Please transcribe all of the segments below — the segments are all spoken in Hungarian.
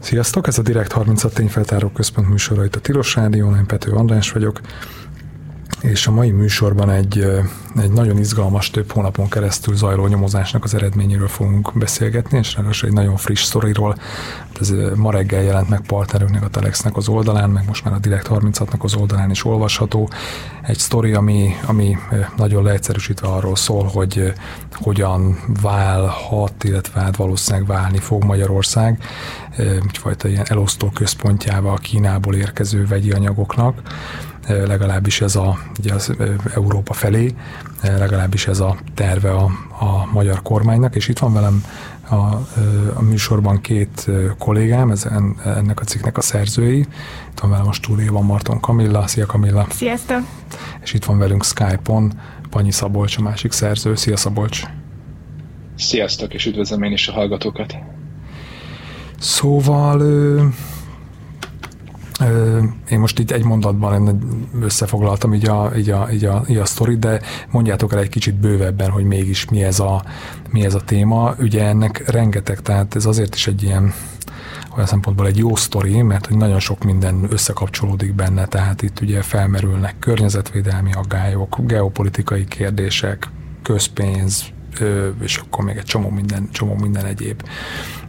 Sziasztok, ez a Direkt 36 tényfeltáró központ műsora itt a Tilos Rádión, én Pető András vagyok, és a mai műsorban egy nagyon izgalmas, több hónapon keresztül zajló nyomozásnak az eredményéről fogunk beszélgetni, és ráadásul egy nagyon friss sztoriról. Ez ma reggel jelent meg partnerünknek, a Telexnek az oldalán, meg most már a Direkt 36-nak az oldalán is olvasható. Egy sztori, ami nagyon leegyszerűsítve arról szól, hogy hogyan válhat, illetve hát valószínűleg válni fog Magyarország egyfajta ilyen elosztó központjába a Kínából érkező vegyi anyagoknak, legalábbis ez ugye az Európa felé, legalábbis ez a terve a magyar kormánynak, és itt van velem a műsorban két kollégám, ennek a cikknek a szerzői. Itt van velem a stúdióban Marton Kamilla. Szia Kamilla! Sziasztok! És itt van velünk Skype-on Panyi Szabolcs, a másik szerző. Szia Szabolcs! Sziasztok, és üdvözlöm én is a hallgatókat! Szóval... Én most itt egy mondatban összefoglaltam így a sztorit, de mondjátok el egy kicsit bővebben, hogy mégis mi ez a téma. Ugye ennek rengeteg, tehát ez azért is egy ilyen, olyan szempontból egy jó sztori, mert hogy nagyon sok minden összekapcsolódik benne, tehát itt ugye felmerülnek környezetvédelmi aggályok, geopolitikai kérdések, közpénz, és akkor még egy csomó minden egyéb.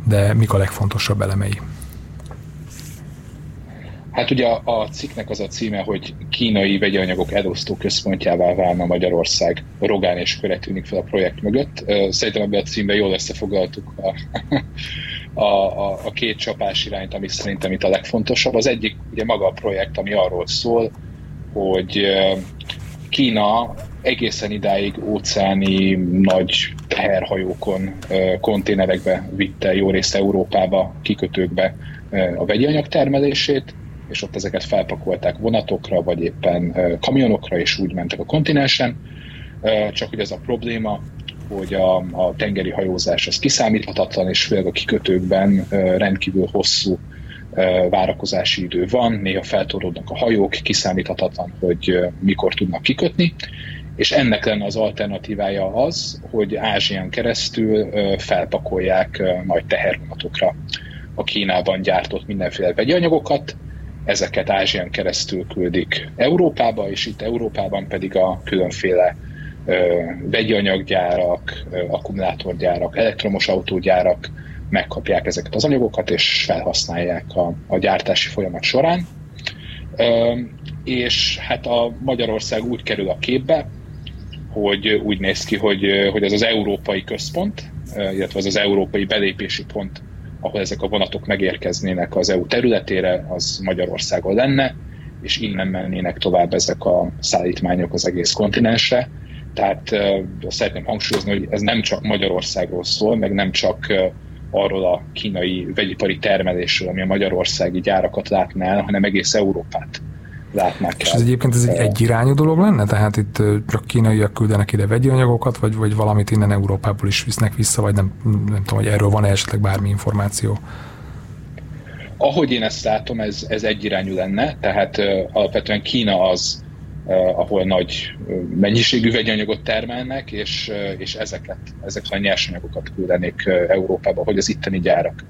De mik a legfontosabb elemei? Hát ugye a cikknek az a címe, hogy kínai vegyi anyagok elosztó központjává válna Magyarország, Rogán és köre tűnik fel a projekt mögött. Szerintem ebben a címben jól összefoglaltuk a két csapás irányt, ami szerintem itt a legfontosabb. Az egyik ugye maga a projekt, ami arról szól, hogy Kína egészen idáig óceáni nagy teherhajókon, konténerekbe vitte jó részt Európába, kikötőkbe a vegyi anyag termelését, és ott ezeket felpakolták vonatokra, vagy éppen kamionokra, és úgy mentek a kontinensen. Csak hogy ez a probléma, hogy a tengeri hajózás az kiszámíthatatlan, és főleg a kikötőkben rendkívül hosszú várakozási idő van, néha feltorlódnak a hajók, kiszámíthatatlan, hogy mikor tudnak kikötni, és ennek lenne az alternatívája az, hogy Ázsián keresztül felpakolják nagy tehervonatokra a Kínában gyártott mindenféle vegyi anyagokat, ezeket Ázsián keresztül küldik Európába, és itt Európában pedig a különféle vegyi anyaggyárak, akkumulátorgyárak, elektromos autógyárak megkapják ezeket az anyagokat, és felhasználják a gyártási folyamat során. És hát a Magyarország úgy kerül a képbe, hogy úgy néz ki, hogy ez az európai központ, illetve az európai belépési pont, ahol ezek a vonatok megérkeznének az EU területére, az Magyarországon lenne, és innen mennének tovább ezek a szállítmányok az egész kontinensre. Tehát szeretném hangsúlyozni, hogy ez nem csak Magyarországról szól, meg nem csak arról a kínai vegyipari termelésről, ami a magyarországi gyárakat látná el, hanem egész Európát látnák el. És ez egyébként ez egy irányú dolog lenne? Tehát itt csak kínaiak küldenek ide vegyi anyagokat, vagy valamit innen Európából is visznek vissza, vagy nem tudom, hogy erről van esetleg bármi információ? Ahogy én ezt látom, ez egy irányú lenne, tehát alapvetően Kína az, ahol nagy mennyiségű vegyi anyagot termelnek, és ezeket a nyersanyagokat küldenék Európába, hogy az itteni gyárak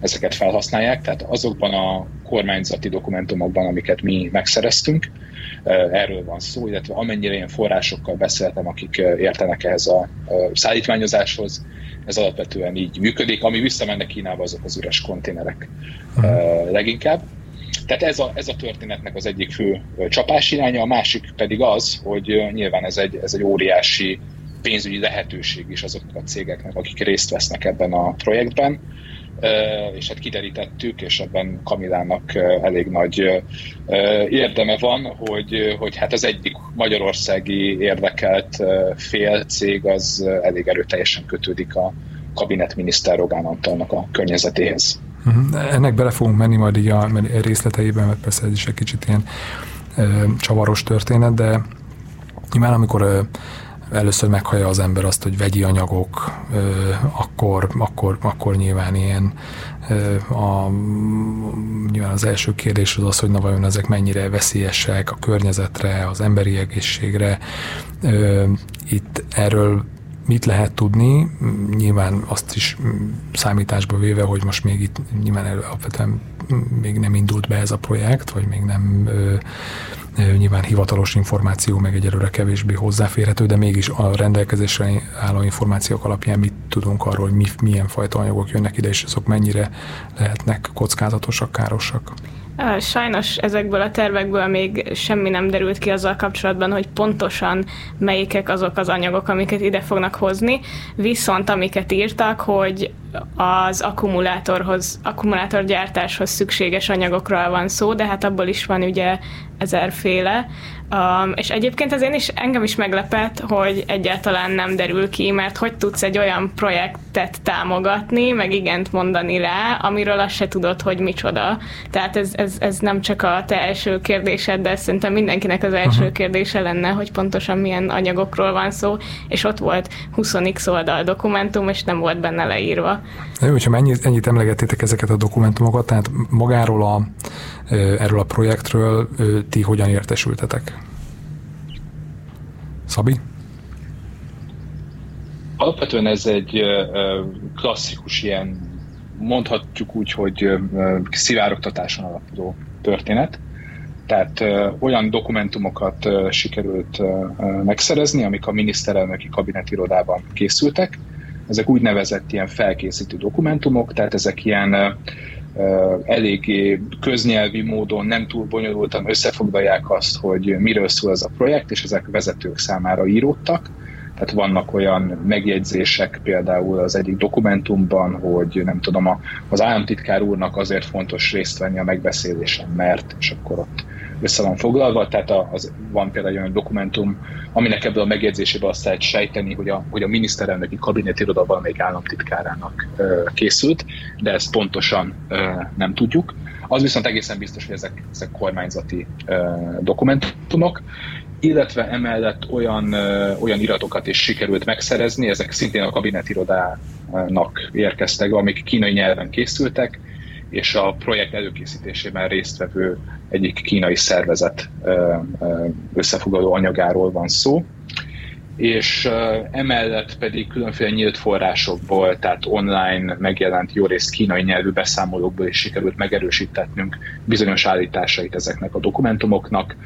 ezeket felhasználják, tehát azokban a kormányzati dokumentumokban, amiket mi megszereztünk, erről van szó, illetve amennyire én forrásokkal beszéltem, akik értenek ehhez a szállítmányozáshoz, ez alapvetően így működik, ami visszamenne Kínába, azok az üres konténerek leginkább. Tehát ez a történetnek az egyik fő csapás iránya, a másik pedig az, hogy nyilván ez egy óriási pénzügyi lehetőség is azoknak a cégeknek, akik részt vesznek ebben a projektben, és hát kiderítettük, és ebben Kamillának elég nagy érdeme van, hogy hát az egyik magyarországi érdekelt fél cég az elég erőteljesen kötődik a kabinetminiszter Rogán Antalnak a környezetéhez. Ennek bele fogunk menni majd így a részleteiben, mert persze ez is egy kicsit ilyen csavaros történet, de már amikor először meghallja az ember azt, hogy vegyi anyagok, akkor nyilván ilyen nyilván az első kérdés az, hogy na vajon ezek mennyire veszélyesek a környezetre, az emberi egészségre. Itt erről mit lehet tudni, nyilván azt is számításba véve, hogy most még itt nyilván alapvetően még nem indult be ez a projekt, vagy még nem nyilván hivatalos információ, meg egyelőre kevésbé hozzáférhető, de mégis a rendelkezésre álló információk alapján mit tudunk arról, hogy milyen fajta anyagok jönnek ide, és azok mennyire lehetnek kockázatosak, károsak? Sajnos ezekből a tervekből még semmi nem derült ki azzal kapcsolatban, hogy pontosan melyikek azok az anyagok, amiket ide fognak hozni, viszont amiket írtak, hogy az akkumulátorgyártáshoz szükséges anyagokról van szó, de hát abból is van ugye ezerféle, és egyébként ez engem is meglepett, hogy egyáltalán nem derül ki, mert hogy tudsz egy olyan projektet támogatni, meg igent mondani rá, amiről azt se tudod, hogy micsoda. Tehát ez nem csak a te első kérdésed, de szerintem mindenkinek az első kérdése lenne, hogy pontosan milyen anyagokról van szó, és ott volt 20x oldal dokumentum, és nem volt benne leírva. Jó, hogyha ennyit emlegettétek ezeket a dokumentumokat, tehát magáról erről a projektről ti hogyan értesültetek? Szabi? Alapvetően ez egy klasszikus ilyen, mondhatjuk úgy, hogy szivárogtatáson alapuló történet. Tehát olyan dokumentumokat sikerült megszerezni, amik a miniszterelnöki kabinetirodában készültek. Ezek úgynevezett ilyen felkészítő dokumentumok, tehát ezek ilyen eléggé köznyelvi módon, nem túl bonyolultan összefoglalják azt, hogy miről szól ez a projekt, és ezek vezetők számára íródtak. Tehát vannak olyan megjegyzések például az egyik dokumentumban, hogy nem tudom, az államtitkár úrnak azért fontos részt venni a megbeszélésen, mert, és akkor ott össze van foglalva, tehát van például olyan dokumentum, aminek ebből a megjegyzéséből azt lehet sejteni, hogy a miniszterelnöki kabinetiroda valamelyik államtitkárának készült, de ezt pontosan nem tudjuk. Az viszont egészen biztos, hogy ezek kormányzati dokumentumok, illetve emellett olyan iratokat is sikerült megszerezni, ezek szintén a kabinetirodának érkeztek, amik kínai nyelven készültek, és a projekt előkészítésében résztvevő egyik kínai szervezet összefoglaló anyagáról van szó, és emellett pedig különféle nyílt forrásokból, tehát online megjelent jó részt kínai nyelvű beszámolókból is sikerült megerősítetnünk bizonyos állításait ezeknek a dokumentumoknak,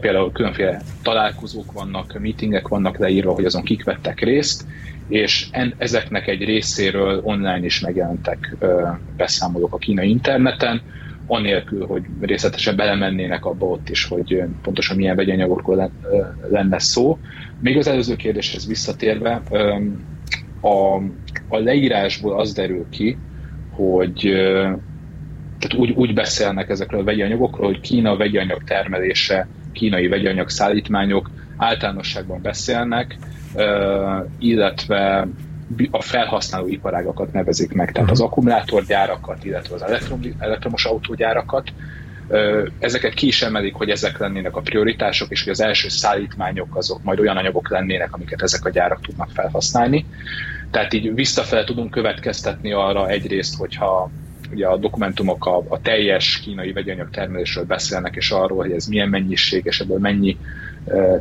például különféle találkozók vannak, meetingek vannak leírva, hogy azon kik vettek részt, és ezeknek egy részéről online is megjelentek beszámolók a kínai interneten, anélkül, hogy részletesen belemennének abba ott is, hogy pontosan milyen vegyanyagokról lenne szó. Még az előző kérdéshez visszatérve, a leírásból az derül ki, hogy tehát úgy beszélnek ezekről a vegyanyagokról, hogy Kína vegyanyag termelése, kínai vegyanyag szállítmányok általánosságban beszélnek, illetve a felhasználó iparágakat nevezik meg, tehát az akkumulátorgyárakat, illetve az elektromos autógyárakat. Ezeket ki is emelik, hogy ezek lennének a prioritások, és hogy az első szállítmányok azok majd olyan anyagok lennének, amiket ezek a gyárak tudnak felhasználni. Tehát így visszafele tudunk következtetni arra egyrészt, hogyha ugye a dokumentumok a teljes kínai vegyanyag termelésről beszélnek, és arról, hogy ez milyen mennyiség, és ebből mennyi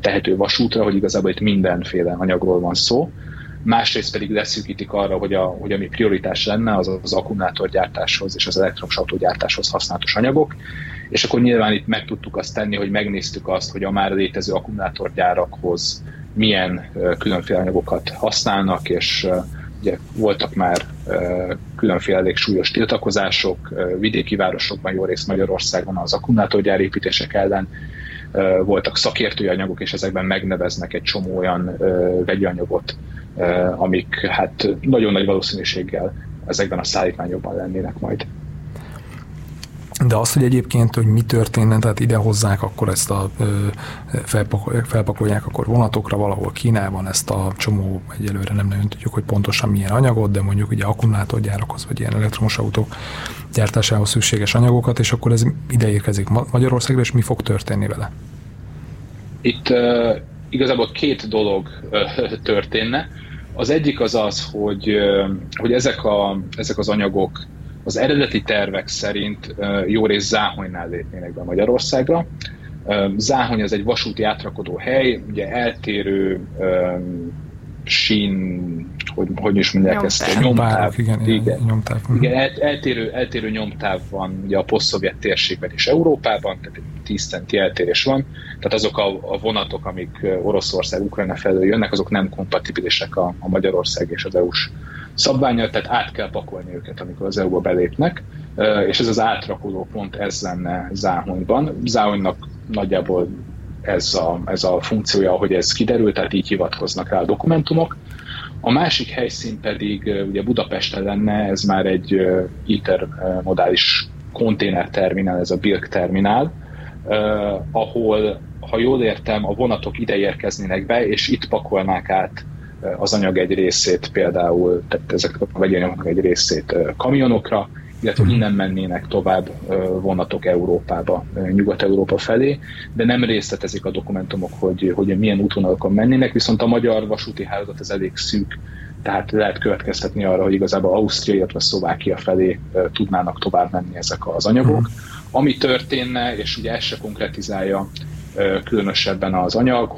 tehető vasútra, hogy igazából itt mindenféle anyagról van szó. Másrészt pedig leszűkítik arra, hogy ami prioritás lenne, az az akkumulátorgyártáshoz és az elektromos autógyártáshoz használatos anyagok. És akkor nyilván itt meg tudtuk azt tenni, hogy megnéztük azt, hogy a már létező akkumulátorgyárakhoz milyen különféle anyagokat használnak, és ugye voltak már különféle elég súlyos tiltakozások, vidéki városokban, jó rész Magyarországon az akkumulátorgyárépítések ellen voltak szakértői anyagok, és ezekben megneveznek egy csomó olyan vegyi anyagot, amik hát nagyon nagy valószínűséggel ezekben a szállítmányokban lennének majd. De az, hogy egyébként, hogy mi történne, tehát ide hozzák, akkor ezt felpakolják akkor vonatokra valahol Kínában ezt a csomó, egyelőre nem nagyon tudjuk, hogy pontosan milyen anyagot, de mondjuk ugye akkumulátorgyárakhoz, vagy ilyen elektromos autók gyártásához szükséges anyagokat, és akkor ez ide érkezik Magyarországra, és mi fog történni vele? Itt igazából két dolog történne. Az egyik az az, hogy ezek az anyagok az eredeti tervek szerint jó rész Záhonynál lépnének be Magyarországra. Záhony az egy vasúti átrakodó hely, ugye eltérő sín, hogy is mondják nyomtáv. Ezt a nyomtáv. Igen, eltérő nyomtáv van ugye a poszt-szovjet térségben és Európában, tehát 10 centi eltérés van, tehát azok a vonatok, amik Oroszország, Ukrajna felől jönnek, azok nem kompatibilisek a Magyarország és az EU-s szabványal, tehát át kell pakolni őket, amikor az EU-ba belépnek, és ez az átrakodó pont, ez lenne Záhonyban. Záhonynak nagyjából ez a funkciója, ahogy ez kiderült, tehát így hivatkoznak rá a dokumentumok. A másik helyszín pedig ugye Budapesten lenne, ez már egy intermodális konténerterminál, ez a BILK terminál, ahol, ha jól értem, a vonatok ide érkeznének be, és itt pakolnák át az anyag egy részét például, tehát ezek a vegyi anyagok egy részét kamionokra, illetve innen mennének tovább vonatok Európába, Nyugat-Európa felé, de nem részletezik a dokumentumok, hogy milyen útvonalakon mennének, viszont a magyar vasúti hálózat ez elég szűk, tehát lehet következtetni arra, hogy igazából Ausztria, illetve Szlovákia felé tudnának tovább menni ezek az anyagok. Ami történne, és ugye ezt se konkretizálja különösebben az anyag,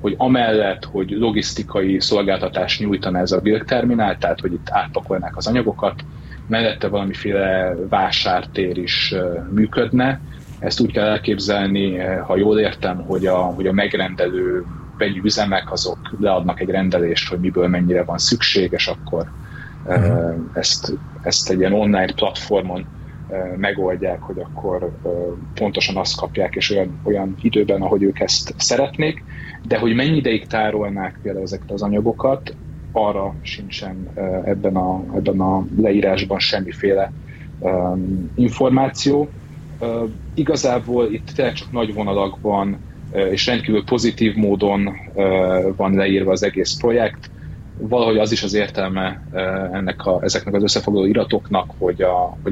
hogy amellett, hogy logisztikai szolgáltatást nyújtana ez a BILK terminál, tehát hogy itt átpakolnák az anyagokat, mellette valamiféle vásártér is működne. Ezt úgy kell elképzelni, ha jól értem, hogy a megrendelő vegyi üzemek azok leadnak egy rendelést, hogy miből mennyire van szükség, és akkor ezt egy ilyen online platformon megoldják, hogy akkor pontosan azt kapják, és olyan időben, ahogy ők ezt szeretnék, de hogy mennyi ideig tárolnák például ezeket az anyagokat, arra sincsen ebben a leírásban semmiféle információ. Igazából itt tényleg csak nagy vonalakban és rendkívül pozitív módon van leírva az egész projekt. Valahogy az is az értelme ezeknek az összefoglaló iratoknak, hogy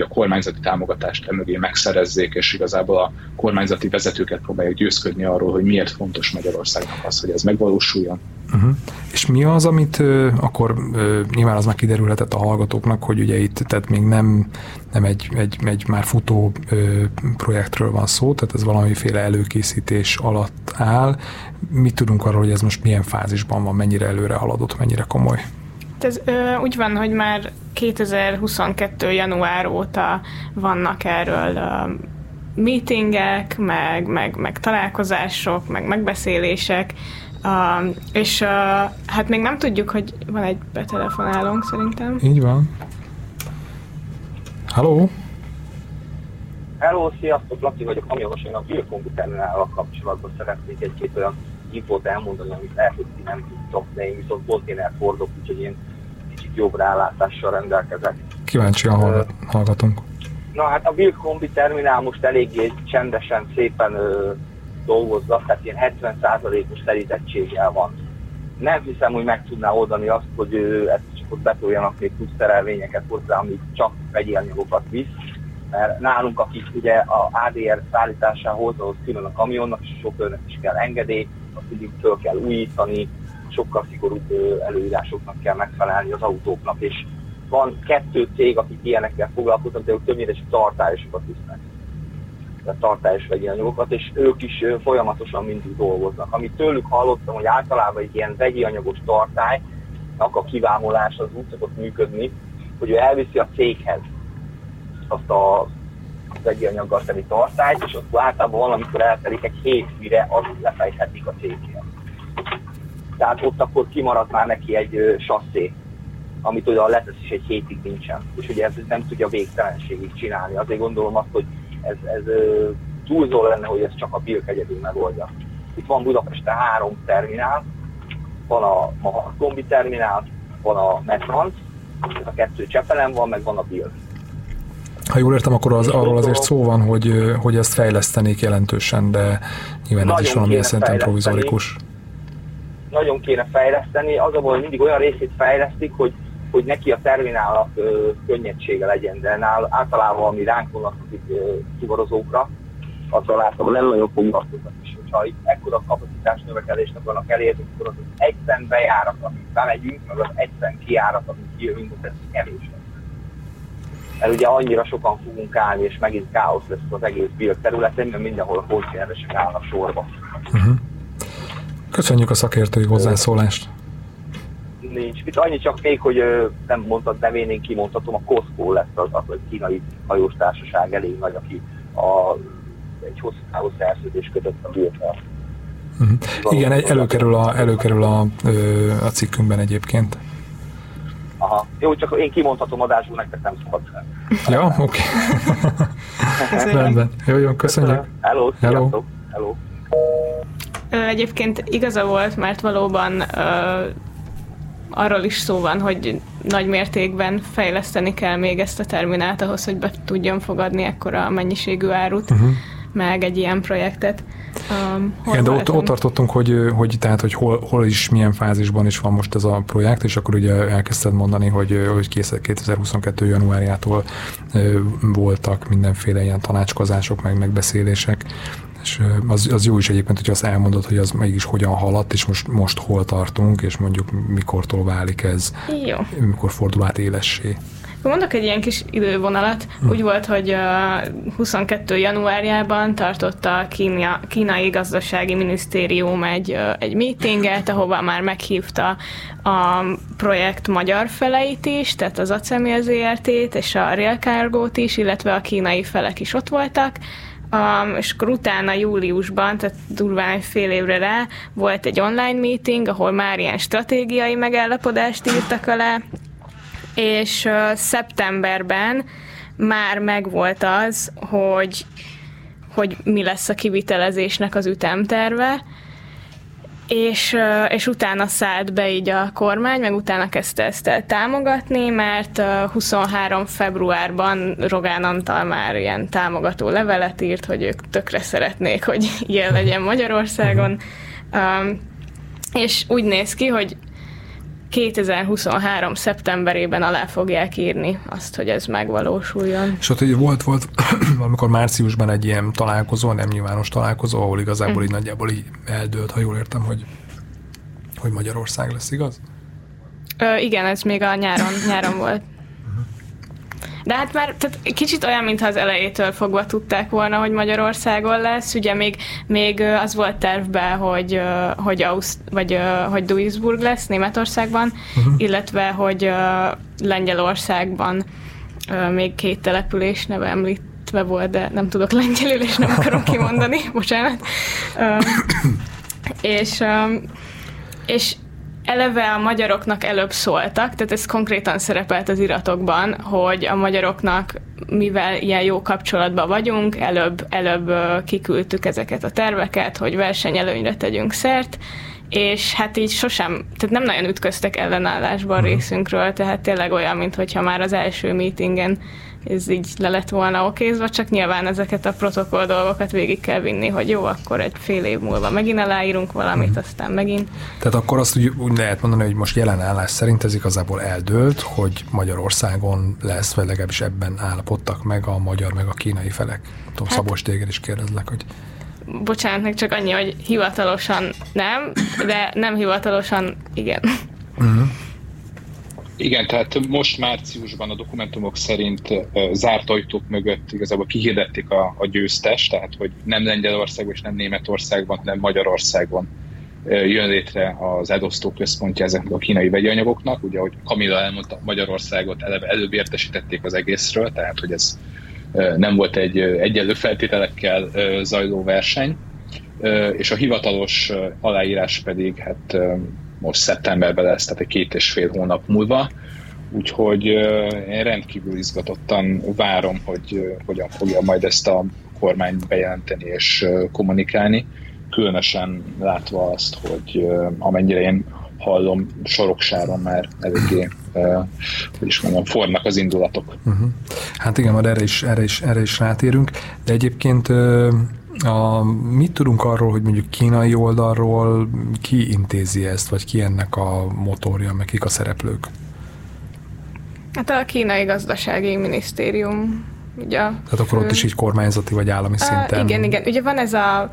a kormányzati támogatást emögé megszerezzék, és igazából a kormányzati vezetőket próbálják győzködni arról, hogy miért fontos Magyarországnak az, hogy ez megvalósuljon. Uh-huh. És mi az, amit akkor nyilván az már kiderülhetett a hallgatóknak, hogy ugye itt tehát még nem egy már futó projektről van szó, tehát ez valamiféle előkészítés alatt áll. Mit tudunk arról, hogy ez most milyen fázisban van, mennyire előre haladott, mennyire komoly? Ez úgy van, hogy már 2022. január óta vannak erről meetingek, meg találkozások, meg megbeszélések, hát még nem tudjuk, hogy van egy betelefonálónk szerintem. Így van. Halló? Halló, sziasztok, Laki vagyok, amilagos, én a BILK-on terminállal kapcsolatban szeretnék egy-két olyan infót elmondani, amit lehet, hogy nem tudtok, de én viszont konténert hordok, úgyhogy én kicsit jobb rálátással rendelkezek. Kíváncsian hallgatunk. Na hát a BILK-on terminál most eléggé csendesen, szépen dolgoznak, tehát ilyen 70%-os telítettséggel van. Nem hiszem, hogy meg tudná oldani azt, hogy ezt csak ott betoljanak még plusz szerelvényeket hozzá, amik csak vegyi anyagokat visz, mert nálunk, akik ugye a ADR szállításához, ahhoz külön a kamionnak, és sofőrnek is kell engedély, azt mindig föl kell újítani, sokkal szigorúbb előírásoknak kell megfelelni az autóknak, és van 2 cég, akik ilyenekkel foglalkoznak, de ők többnyire is tartályosokat visznek. Tehát tartályos vegyi anyagokat, és ők is folyamatosan mindig dolgoznak. Amit tőlük hallottam, hogy általában egy ilyen vegyi anyagos tartálynak a kivámolása az úgy szokott működni, hogy ő elviszi a céghez azt a vegyi anyaggal teli tartályt, és ott általában valamikor eltelik egy hétfire, azt lefejthetik a céghez. Tehát ott akkor kimarad már neki egy sasszé, amit olyan letesz is egy hétig nincsen. És ugye ezt nem tudja végtelenségig csinálni. Azért gondolom azt, hogy ez túlzó lenne, hogy ez csak a BILK egyedül megoldja. Itt van Budapesten 3 terminál, van a Mahart kombi terminál, van a Metrans, a 2 Csepelen van, meg van a BILK. Ha jól értem, akkor arról azért szó van, hogy ezt fejlesztenék jelentősen, de nyilván ez is valamilyen szerintem provizorikus. Nagyon kéne fejleszteni, az abban mindig olyan részét fejlesztik, hogy neki a terminálnak könnyedsége legyen, de általában, ami ránk vonatkozik szivarozókra, azzal általában nem nagyon foglalkoznak is, hogyha itt ekkora kapacitás növekedést akarnak elérni, akkor az egyszerűen bejárat, amit bemegyünk, meg az egyszerűen kijárat, amit kijövünk, ez kevés lesz. Mert ugye annyira sokan fogunk állni, és megint káosz lesz az egész BILK területen, mert mindenhol a konténeresek állnak sorba. Köszönjük a szakértői hozzászólást! Nincs. Itt annyi csak még, hogy nem mondtad, nem én kimondhatom, a COSCO lesz az a kínai hajóstársaság elég nagy, aki egy hosszú távú szerződés kötött a BILK-nál. Uh-huh. Igen, előkerül a cikkünkben egyébként. Aha. Jó, csak én kimondhatom adásból, nektek nem szabad. Jó, oké. Rendben. Jó, köszönjük. Hello, sziasztok. Hello. Egyébként igaza volt, mert valóban arról is szó van, hogy nagy mértékben fejleszteni kell még ezt a terminált ahhoz, hogy be tudjon fogadni ekkora mennyiségű árut, meg egy ilyen projektet. Igen, de ott tartottunk, hogy hol is, milyen fázisban is van most ez a projekt, és akkor ugye elkezdted mondani, hogy 2022. januárjától voltak mindenféle ilyen tanácskozások, meg megbeszélések, és az jó is egyébként, hogyha azt elmondod, hogy az mégis hogyan haladt, és most hol tartunk, és mondjuk mikortól válik ez, jó. Mikor fordul át élessé. Mondok egy ilyen kis idővonalat. Úgy volt, hogy 22. januárjában tartott a kínai gazdasági minisztérium egy meetinget, ahova már meghívta a projekt magyar feleit is, tehát az Acemil Zrt-t és a Rail Cargo-t is, illetve a kínai felek is ott voltak. És akkor utána júliusban, tehát durván fél évre rá volt egy online meeting, ahol már ilyen stratégiai megállapodást írtak alá, és szeptemberben már megvolt az, hogy mi lesz a kivitelezésnek az ütemterve, és utána szállt be így a kormány, meg utána kezdte ezt támogatni, mert 23. februárban Rogán Antal már ilyen támogató levelet írt, hogy ők tökre szeretnék, hogy ilyen legyen Magyarországon. És úgy néz ki, hogy 2023. szeptemberében alá fogják írni azt, hogy ez megvalósuljon. És ott ugye volt amikor márciusban egy ilyen találkozó, nem nyilvános találkozó, ahol igazából így nagyjából így eldőlt, ha jól értem, hogy Magyarország lesz, igaz? Igen, ez még a nyáron volt. De hát már kicsit olyan, mintha az elejétől fogva tudták volna, hogy Magyarországon lesz. Ugye még az volt tervben, hogy Duisburg lesz Németországban, illetve hogy Lengyelországban még 2 település neve említve volt, de nem tudok lengyelül, és nem akarom kimondani, bocsánat. És eleve a magyaroknak előbb szóltak, tehát ez konkrétan szerepelt az iratokban, hogy a magyaroknak, mivel ilyen jó kapcsolatban vagyunk, előbb kiküldtük ezeket a terveket, hogy versenyelőnyre tegyünk szert, és hát így sosem, tehát nem nagyon ütköztek ellenállásban részünkről, tehát tényleg olyan, mintha már az első meetingen ez így le lett volna okézva, csak nyilván ezeket a protokoll dolgokat végig kell vinni, hogy jó, akkor egy fél év múlva megint aláírunk valamit, aztán megint. Tehát akkor azt úgy lehet mondani, hogy most jelen állás szerint ez igazából eldőlt, hogy Magyarországon lesz, vagy legalábbis ebben állapodtak meg a magyar, meg a kínai felek. Tudom, hát, Szabolcs, téged is kérdezlek, hogy... Bocsánat, meg csak annyi, hogy hivatalosan nem, de nem hivatalosan igen. Igen, tehát most márciusban a dokumentumok szerint zárt ajtók mögött igazából kihirdették a győztest, tehát hogy nem Lengyelországban és nem Németországban, hanem Magyarországon jön létre az elosztó központja ezeknek a kínai vegyi anyagoknak. Ugye, ahogy Kamilla elmondta, Magyarországot előbb értesítették az egészről, tehát hogy ez nem volt egy egyenlő feltételekkel zajló verseny, és a hivatalos aláírás pedig hát most szeptemberben lesz, tehát egy 2,5 hónap múlva, úgyhogy én rendkívül izgatottan várom, hogy hogyan fogja majd ezt a kormány bejelenteni és kommunikálni, különösen látva azt, hogy amennyire én hallom, Soroksáron már eléggé, hogy is mondjam, fornak az indulatok. Hát igen, majd erre is rátérünk, de egyébként... mit tudunk arról, hogy mondjuk kínai oldalról ki intézi ezt, vagy ki ennek a motorja, meg kik a szereplők? Hát a kínai gazdasági minisztérium. Ugye, tehát akkor ott is így kormányzati vagy állami szinten? Igen. Ugye van ez a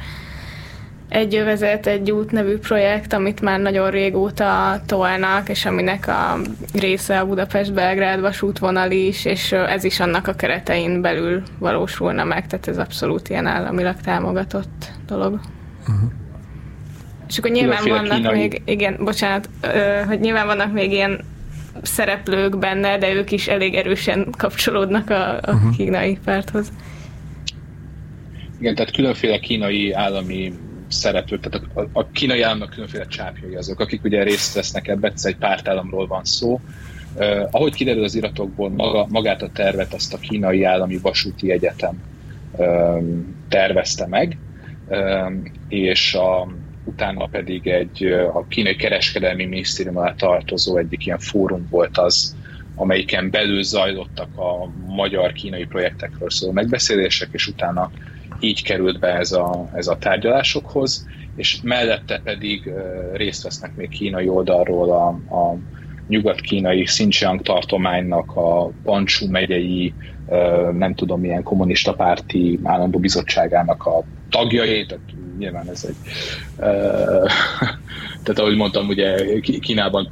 Egy övezet, egy út nevű projekt, amit már nagyon régóta tolnak, és aminek a része a Budapest-Belgrád vasútvonal is, és ez is annak a keretein belül valósulna meg, tehát ez abszolút ilyen államilag támogatott dolog. És akkor nyilván vannak még, igen, bocsánat, hogy nyilván vannak még ilyen szereplők benne, de ők is elég erősen kapcsolódnak a kínai párthoz. Igen, tehát különféle kínai állami szereplők, tehát a kínai államnak különféle csápjai azok, akik ugye részt vesznek ebben, egy pártállamról van szó. Ahogy kiderül az iratokból, magát a tervet azt a Kínai Állami Vasúti Egyetem tervezte meg, és utána pedig a Kínai Kereskedelmi Minisztérium alá tartozó egyik ilyen fórum volt az, amelyiken belül zajlottak a magyar-kínai projektekről szóló megbeszélések, és utána így került be ez a tárgyalásokhoz, és mellette pedig részt vesznek még kínai oldalról a nyugat-kínai Xinjiang tartománynak a Pancsú megyei, nem tudom milyen kommunista párti állandó bizottságának a tagjai, tehát nyilván ez egy... Tehát ahogy mondtam, ugye Kínában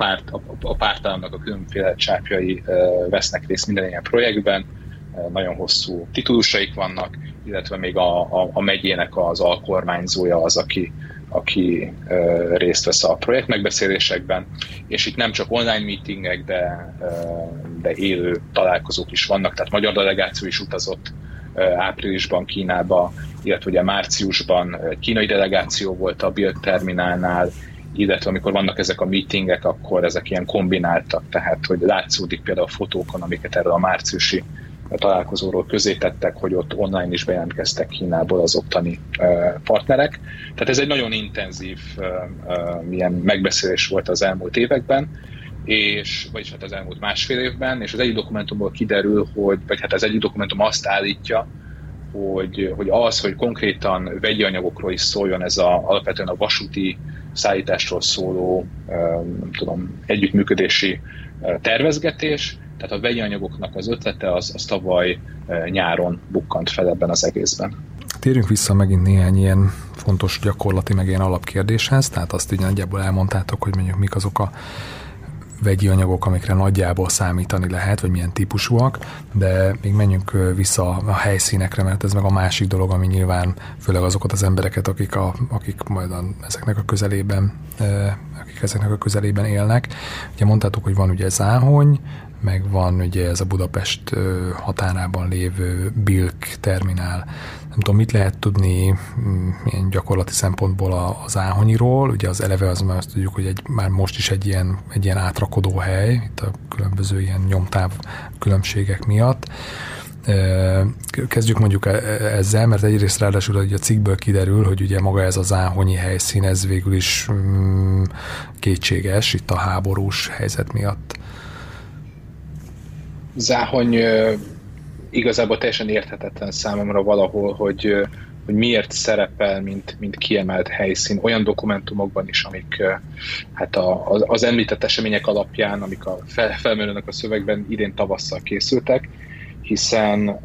a pártállamnak a különféle csápjai vesznek részt minden ilyen projektben, nagyon hosszú titulusaik vannak, illetve még a megyének az alkormányzója az, aki részt vesz a projekt megbeszélésekben, és itt nem csak online meetingek, de élő találkozók is vannak, tehát magyar delegáció is utazott áprilisban Kínába, illetve ugye márciusban kínai delegáció volt a BILK terminálnál, illetve amikor vannak ezek a meetingek, akkor ezek ilyen kombináltak, tehát hogy látszódik például a fotókon, amiket erről a márciusi találkozóról közé tettek, hogy ott online is bejelentkeztek Kínából az ottani partnerek. Tehát ez egy nagyon intenzív ilyen megbeszélés volt az elmúlt években, vagyis hát az elmúlt másfél évben, és az egyik dokumentumból kiderül, az egyik dokumentum azt állítja, hogy konkrétan vegyi anyagokról is szóljon ez alapvetően a vasúti szállításról szóló együttműködési tervezgetés, tehát a vegyi anyagoknak az ötlete az tavaly nyáron bukkant fel ebben az egészben. Térjünk vissza megint néhány ilyen fontos gyakorlati, meg ilyen alapkérdéshez, tehát azt így nagyjából elmondtátok, hogy mondjuk mik azok a vegyi anyagok, amikre nagyjából számítani lehet, vagy milyen típusúak, de még menjünk vissza a helyszínekre, mert ez meg a másik dolog, ami nyilván főleg azokat az embereket, akik majd ezeknek a közelében élnek. Ugye mondtátok, hogy van ugye Záhony, meg van ugye ez a Budapest határában lévő BILK terminál. Nem tudom, mit lehet tudni ilyen gyakorlati szempontból az Záhonyról. Ugye az eleve az, mert azt tudjuk, hogy már most is egy ilyen átrakodó hely, itt a különböző ilyen nyomtáv különbségek miatt. Kezdjük mondjuk ezzel, mert egyrészt ráadásul a cikkből kiderül, hogy ugye maga ez a záhonyi helyszín, ez végül is kétséges itt a háborús helyzet miatt. Záhony igazából teljesen érthetetlen számomra valahol, hogy miért szerepel, mint kiemelt helyszín olyan dokumentumokban is, amik hát az említett események alapján, amik felmerülnek a szövegben, idén tavasszal készültek, hiszen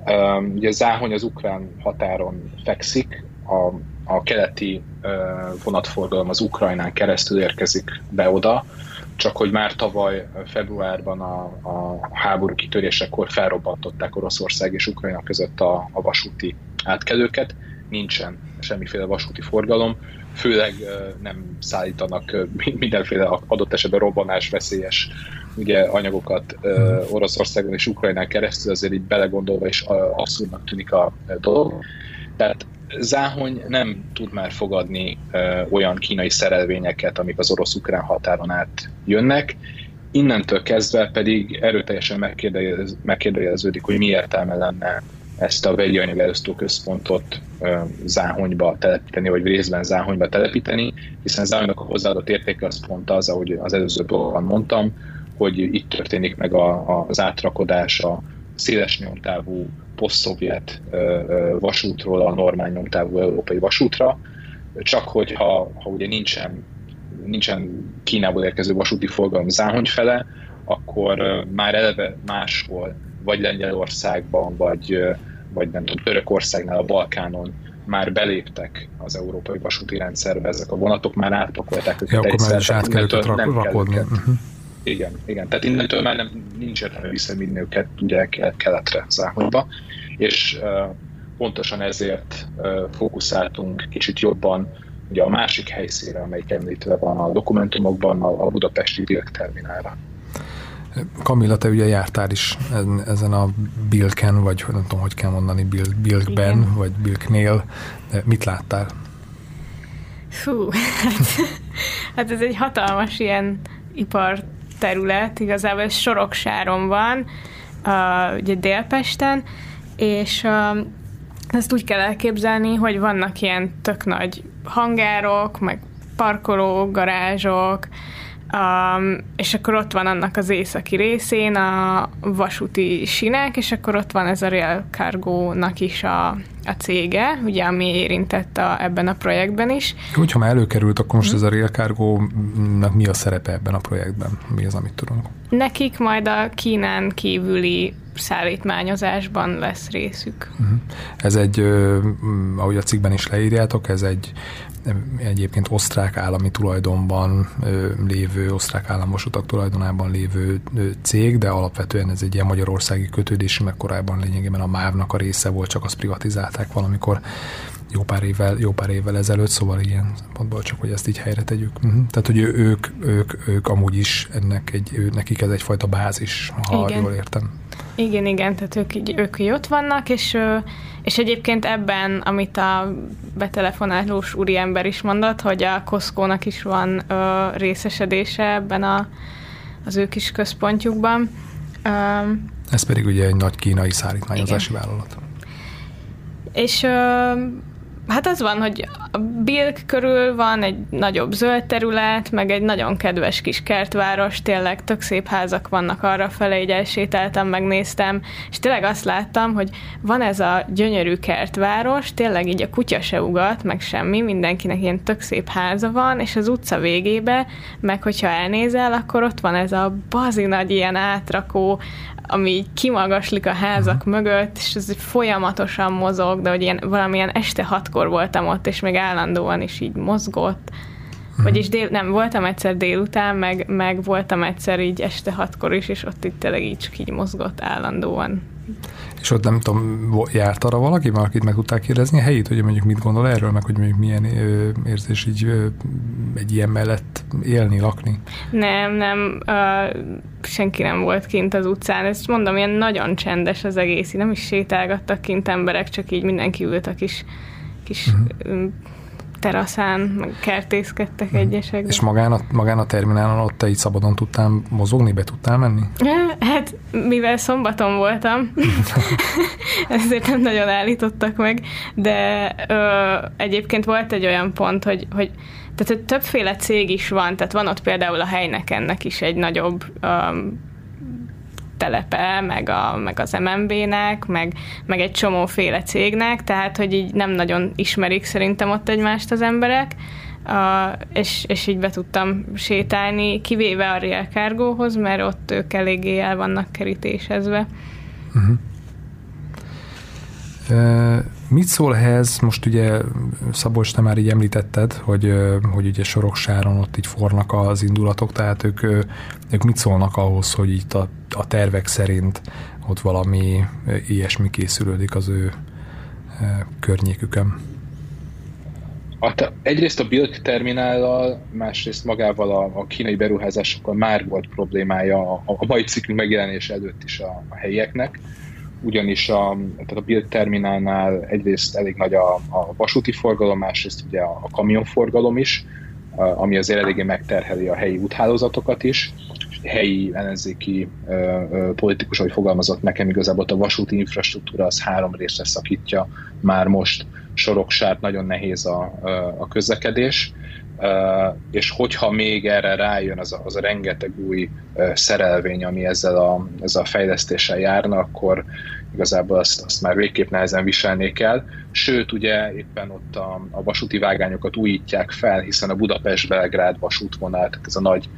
ugye Záhony az ukrán határon fekszik, a keleti vonatforgalom az Ukrajnán keresztül érkezik be oda, csak hogy már tavaly februárban a háború kitörésekor felrobbantották Oroszország és Ukrajna között a vasúti átkelőket, nincsen semmiféle vasúti forgalom, főleg nem szállítanak mindenféle adott esetben robbanásveszélyes ugye, anyagokat Oroszországon és Ukrajnán keresztül, azért így belegondolva is abszurdnak tűnik a dolog. Tehát Záhony nem tud már fogadni olyan kínai szerelvényeket, amik az orosz-ukrán határon át jönnek. Innentől kezdve pedig erőteljesen megkérdőjeleződik, hogy mi értelme lenne ezt a vegyi anyagelosztó központot Záhonyba telepíteni, vagy részben Záhonyba telepíteni, hiszen Záhonynak a hozzáadott értéke az pont az, ahogy az előző blogban mondtam, hogy itt történik meg az átrakodás a széles nyomtávú poszt-szovjet vasútról a normál nyomtávú európai vasútra, csak hogy ha ugye nincsen Kínából érkező vasúti forgalom Záhony fele, akkor már eleve máshol, vagy Lengyelországban, vagy nem tudom, Törökországnál, a Balkánon már beléptek az európai vasúti rendszerbe ezek a vonatok, már átpakolták őket. Ja, akkor már is át kell őket rakodni. Igen. Tehát innentől már nincs értelme visszavinni őket ugye keletre, Záhonyba, és pontosan ezért fókuszáltunk kicsit jobban ugye a másik helyszínre, amelyik említve van a dokumentumokban, a budapesti BILK terminálra. Kamilla, te ugye jártál is ezen a BILK-en, vagy nem tudom, hogy kell mondani, BILK-ben, igen, vagy BILK-nél. Mit láttál? Hú, hát ez egy hatalmas ilyen iparterület, igazából Soroksáron van, ugye Délpesten, és ezt úgy kell elképzelni, hogy vannak ilyen tök nagy hangárok, meg parkolók, garázsok, és akkor ott van annak az északi részén a vasúti sinek, és akkor ott van ez a Rail Cargo-nak is a cége, ugye, ami érintett ebben a projektben is. Hogyha már előkerült, akkor most ez a Rail Cargo-nak mi a szerepe ebben a projektben? Mi az, amit tudunk? Nekik majd a Kínán kívüli szállítmányozásban lesz részük. Ez egy, ahogy a cikkben is leírjátok, ez egy egyébként osztrák állami tulajdonban lévő, osztrák államvasutak tulajdonában lévő cég, de alapvetően ez egy ilyen magyarországi kötődésű, mert korábban lényegében a MÁV-nak a része volt, csak azt privatizálták valamikor jó pár évvel ezelőtt, szóval ilyen szempontból csak, hogy ezt így helyre tegyük. Tehát, hogy ők amúgy is nekik ez egyfajta bázis, ha igen, jól értem. Igen, tehát ők így ott vannak, és egyébként ebben, amit a betelefonálós úriember is mondott, hogy a COSCO-nak is van részesedése ebben az ő kis központjukban. Ez pedig ugye egy nagy kínai szállítmányozási vállalat. És hát az van, hogy a BILK körül van egy nagyobb zöld terület, meg egy nagyon kedves kis kertváros, tényleg tök szép házak vannak arrafele, így elsétáltam, megnéztem, és tényleg azt láttam, hogy van ez a gyönyörű kertváros, tényleg így a kutya se ugat, meg semmi, mindenkinek ilyen tök szép háza van, és az utca végébe, meg hogyha elnézel, akkor ott van ez a bazi nagy ilyen átrakó, ami kimagaslik a házak mögött, és ez folyamatosan mozog, de hogy valamilyen este 6-kor voltam ott, és még állandóan is így mozgott. Vagyis nem, voltam egyszer délután, meg voltam egyszer így este 6-kor is, és ott itt tényleg így csak így mozgott állandóan. És ott nem tudom, járt arra valaki, akit meg tudták kérdezni a helyét, hogy mondjuk mit gondol erről, meg hogy mondjuk milyen érzés így egy ilyen mellett élni, lakni? Nem, senki nem volt kint az utcán. Ezt mondom, ilyen nagyon csendes az egész. Nem is sétálgattak kint emberek, csak így mindenki ült a kis teraszán, meg kertészkedtek egyesekben. És magán a terminálon ott te így szabadon tudtál mozogni, be tudtál menni? Hát, mivel szombaton voltam, ezért nem nagyon állítottak meg, de egyébként volt egy olyan pont, hogy tehát többféle cég is van, tehát van ott például a helynek ennek is egy nagyobb telepe, meg az MNB-nek, meg egy csomóféle cégnek, tehát, hogy így nem nagyon ismerik szerintem ott egymást az emberek, és így be tudtam sétálni, kivéve a Rail Cargohoz, mert ott ők eléggé el vannak kerítésezve. Mit szól ehhez? Most ugye, Szabolcs, te már így említetted, hogy ugye Soroksáron ott így fornak az indulatok, tehát ők mit szólnak ahhoz, hogy itt a tervek szerint ott valami ilyesmi készülődik az ő környékükön? Egyrészt a BILK terminállal, másrészt magával a kínai beruházásokkal már volt problémája a mai cikkünk megjelenés előtt is a helyieknek, ugyanis tehát a BILK terminálnál egyrészt elég nagy a vasúti forgalom, másrészt ugye a kamionforgalom is, ami azért eléggé megterheli a helyi úthálózatokat is. Helyi ellenzéki politikus, ahogy fogalmazott nekem, igazából a vasúti infrastruktúra az 3 részre szakítja már most Soroksárt, nagyon nehéz a közlekedés, és hogyha még erre rájön az a rengeteg új szerelvény, ami ezzel a fejlesztéssel járna, akkor igazából azt már végképp nehezen viselnék el. Sőt, ugye éppen ott a vasúti vágányokat újítják fel, hiszen a Budapest-Belgrád vasútvonal, tehát ez a nagy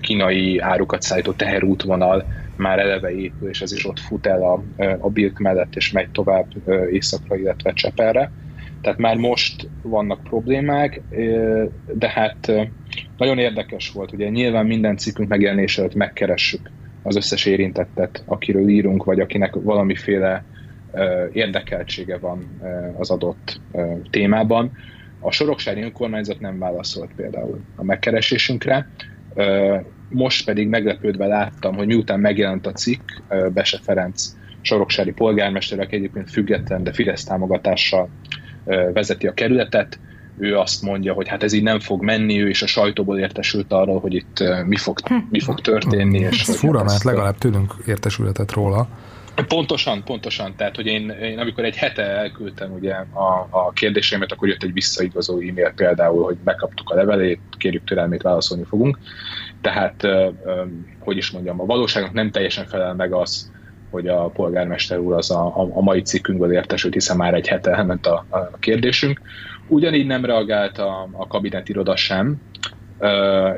kínai árukat szállító teherútvonal már eleve épül, és ez is ott fut el a BILK mellett, és megy tovább északra, illetve Csepelre. Tehát már most vannak problémák, de hát nagyon érdekes volt, ugye nyilván minden cikkünk megjelenés előtt megkeressük az összes érintettet, akiről írunk, vagy akinek valamiféle érdekeltsége van az adott témában. A soroksári önkormányzat nem válaszolt például a megkeresésünkre. Most pedig meglepődve láttam, hogy miután megjelent a cikk, Bese Ferenc soroksári polgármester, aki egyébként független, de Fidesz támogatással vezeti a kerületet, ő azt mondja, hogy hát ez így nem fog menni, ő és a sajtóból értesült arról, hogy itt mi fog történni. És ez fura, mert legalább tőlünk értesületet róla. Pontosan. Tehát, hogy én amikor egy hete elküldtem ugye a kérdéseimet, akkor jött egy visszaigazoló e-mail például, hogy megkaptuk a levelét, kérjük türelmét, válaszolni fogunk. Tehát, hogy is mondjam, a valóságnak nem teljesen felel meg az, hogy a polgármester úr az a mai cikkünkből értesült, hiszen már egy hete elment a kérdésünk. Ugyanígy nem reagált a kabinet iroda sem,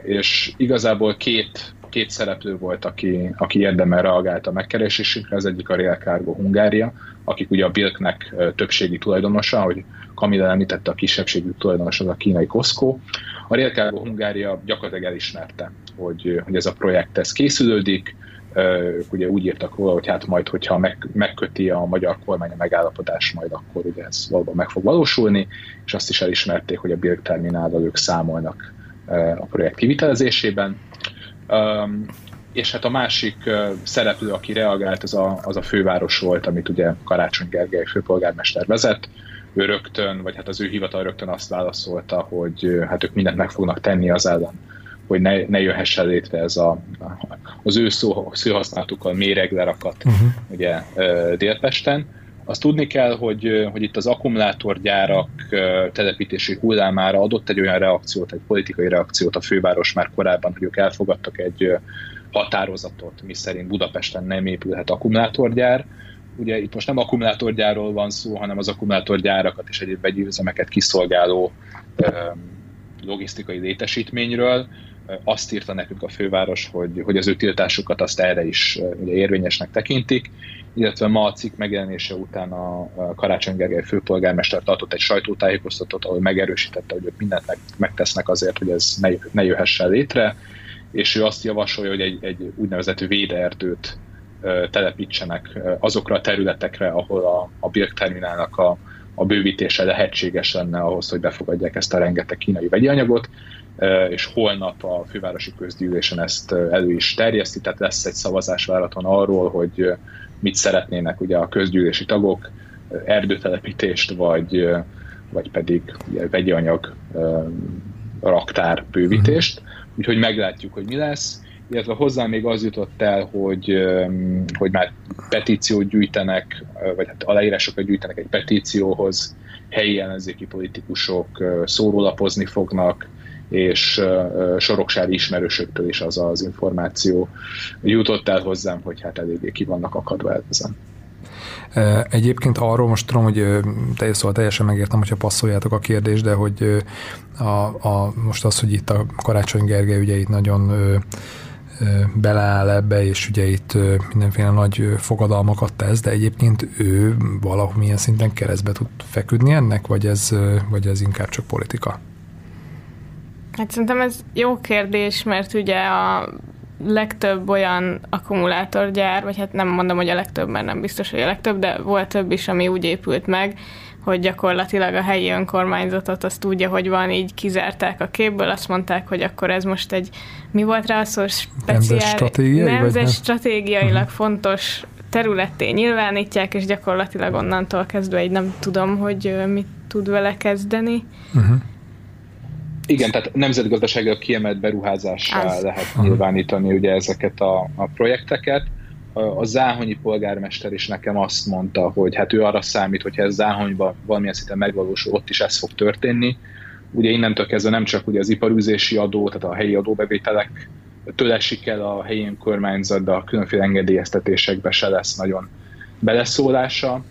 és igazából két szereplő volt, aki érdemben reagált a megkeresésünkre, az egyik a Rail Cargo Hungária, akik ugye a BILK-nek többségi tulajdonosa, ahogy Kamilla említette, a kisebbségi tulajdonos az a kínai COSCO. A Rail Cargo Hungária gyakorlatilag elismerte, hogy ez a projekt ez készülődik, ők ugye úgy írtak róla, hogy hát majd, hogyha megköti a magyar kormány a megállapodást, majd akkor ugye ez valóban meg fog valósulni, és azt is elismerték, hogy a BILK terminállal ők számolnak a projekt kivitelezésében. És hát a másik szereplő, aki reagált, az a főváros volt, amit ugye Karácsony Gergely főpolgármester vezet. Ő rögtön, vagy hát az ő hivatal rögtön azt válaszolta, hogy hát ők mindent meg fognak tenni az ellen, hogy ne jöhessen létre ez az ő szóhasználatukkal méreglerakat ugye Délpesten. Azt tudni kell, hogy itt az akkumulátorgyárak telepítési hullámára adott egy olyan reakciót, egy politikai reakciót a főváros már korábban, hogy ők elfogadtak egy határozatot, miszerint Budapesten nem épülhet akkumulátorgyár. Ugye itt most nem akkumulátorgyárról van szó, hanem az akkumulátorgyárakat és egyéb vegyi üzemeket kiszolgáló logisztikai létesítményről. Azt írta nekünk a főváros, hogy az ő tiltásukat azt erre is ugye érvényesnek tekintik, illetve ma a cikk megjelenése után a Karácsony Gergely főpolgármester tartott egy sajtótájékoztatót, ahol megerősítette, hogy ők mindent megtesznek azért, hogy ez ne jöhessen létre, és ő azt javasolja, hogy egy úgynevezett véderdőt telepítsenek azokra a területekre, ahol a BILK terminálnak a bővítése lehetséges lenne ahhoz, hogy befogadják ezt a rengeteg kínai vegyi anyagot, és holnap a fővárosi közgyűlésen ezt elő is terjeszti, tehát lesz egy szavazás várhatóan arról, hogy mit szeretnének ugye a közgyűlési tagok, erdőtelepítést, vagy pedig ugye, vegyi anyag raktár bővítést. Úgyhogy meglátjuk, hogy mi lesz. Illetve hozzá még az jutott el, hogy már petíciót gyűjtenek, vagy hát aláírásokat gyűjtenek egy petícióhoz, helyi ellenzéki politikusok szórólapozni fognak, és soroksári ismerősöktől is az az információ jutott el hozzám, hogy hát eléggé ki vannak akadva ezen. Egyébként arról most tudom, hogy teljesen megértem, hogyha passzoljátok a kérdést, de hogy most az, hogy itt a Karácsony Gergely ugye itt nagyon beleáll ebbe, és ugye itt mindenféle nagy fogadalmakat tesz, de egyébként ő valamilyen szinten keresztbe tud feküdni ennek, vagy ez inkább csak politika? Hát szerintem ez jó kérdés, mert ugye a legtöbb olyan akkumulátorgyár, vagy hát nem mondom, hogy a legtöbb, mert nem biztos, hogy a legtöbb, de volt több is, ami úgy épült meg, hogy gyakorlatilag a helyi önkormányzatot azt tudja, hogy van, így kizárták a képből, azt mondták, hogy akkor ez most egy, mi volt rá szó, nemzetstratégiailag fontos területté nyilvánítják, és gyakorlatilag onnantól kezdve így nem tudom, hogy mit tud vele kezdeni. Uh-huh. Igen, tehát nemzetgazdaságilag kiemelt beruházással lehet nyilvánítani ugye ezeket a projekteket. A záhonyi polgármester is nekem azt mondta, hogy hát ő arra számít, hogyha ez Záhonyban valamilyen szinten megvalósul, ott is ez fog történni. Ugye innentől kezdve nem csak ugye az iparűzési adó, tehát a helyi adóbevételektől esik el a helyi önkormányzat, de a különféle engedélyeztetésekbe se lesz nagyon beleszólása.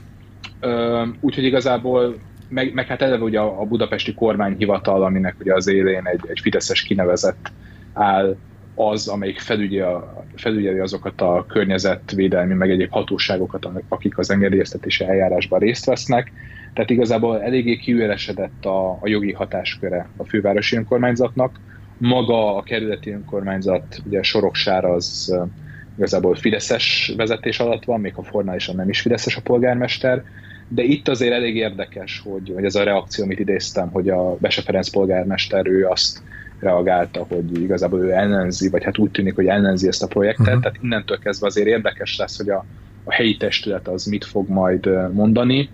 Úgyhogy igazából meg hát eleve ugye a budapesti kormányhivatal, aminek ugye az élén egy fideszes kinevezett áll, az, amelyik felügyeli azokat a környezetvédelmi, meg egyéb hatóságokat, akik az engedélyeztetési eljárásban részt vesznek. Tehát igazából eléggé kiüresedett a jogi hatásköre a fővárosi önkormányzatnak. Maga a kerületi önkormányzat, ugye Soroksár az igazából fideszes vezetés alatt van, még ha formálisan nem is fideszes a polgármester, de itt azért elég érdekes, hogy ez a reakció, amit idéztem, hogy a Bese Ferenc polgármester, ő azt reagálta, hogy igazából ő ellenzi, vagy hát úgy tűnik, hogy ellenzi ezt a projektet, tehát innentől kezdve azért érdekes lesz, hogy a helyi testület az mit fog majd mondani.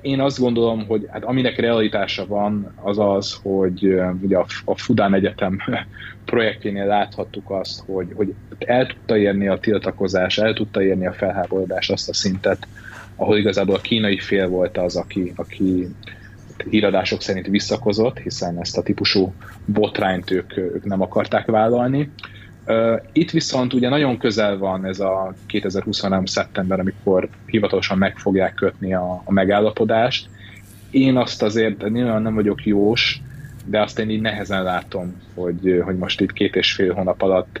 Én azt gondolom, hogy hát aminek realitása van, az az, hogy ugye a Fudan Egyetem projektjénél láthattuk azt, hogy el tudta érni a tiltakozás, el tudta érni a felháborodás azt a szintet, ahol igazából a kínai fél volt az, aki híradások szerint visszakozott, hiszen ezt a típusú botrányt ők nem akarták vállalni. Itt viszont ugye nagyon közel van ez a 2023. szeptember, amikor hivatalosan meg fogják kötni a megállapodást. Én azt azért nem vagyok jós, de azt én így nehezen látom, hogy most itt 2,5 hónap alatt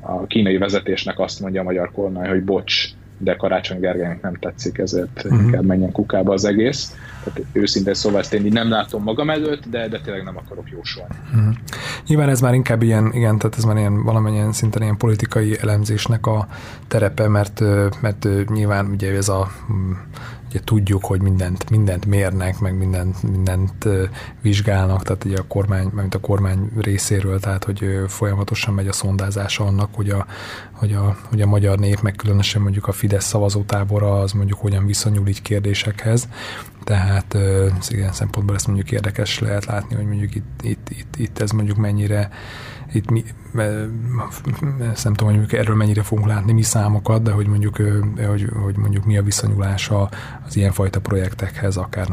a kínai vezetésnek azt mondja a magyar kormány, hogy bocs, de Karácsony Gergelynek nem tetszik, ezért inkább menjen kukába az egész. Tehát őszintén szóval ezt én így nem látom magam előtt, de tényleg nem akarok jósolni. Nyilván ez már inkább ilyen valamennyien szinten ilyen politikai elemzésnek a terepe, mert nyilván ugye ez a... Ugye tudjuk, hogy mindent mérnek, meg mindent vizsgálnak, tehát ugye a kormány részéről, tehát hogy folyamatosan megy a szondázása annak, hogy a magyar nép, meg különösen mondjuk a Fidesz szavazótábora, az mondjuk hogyan viszonyul így kérdésekhez. Tehát igen szempontból ezt mondjuk érdekes lehet látni, hogy mondjuk itt ez mondjuk mennyire, itt mi, nem tudom, hogy erről mennyire fogunk látni mi számokat, de hogy mondjuk mi a viszonyulása az ilyenfajta projektekhez, akár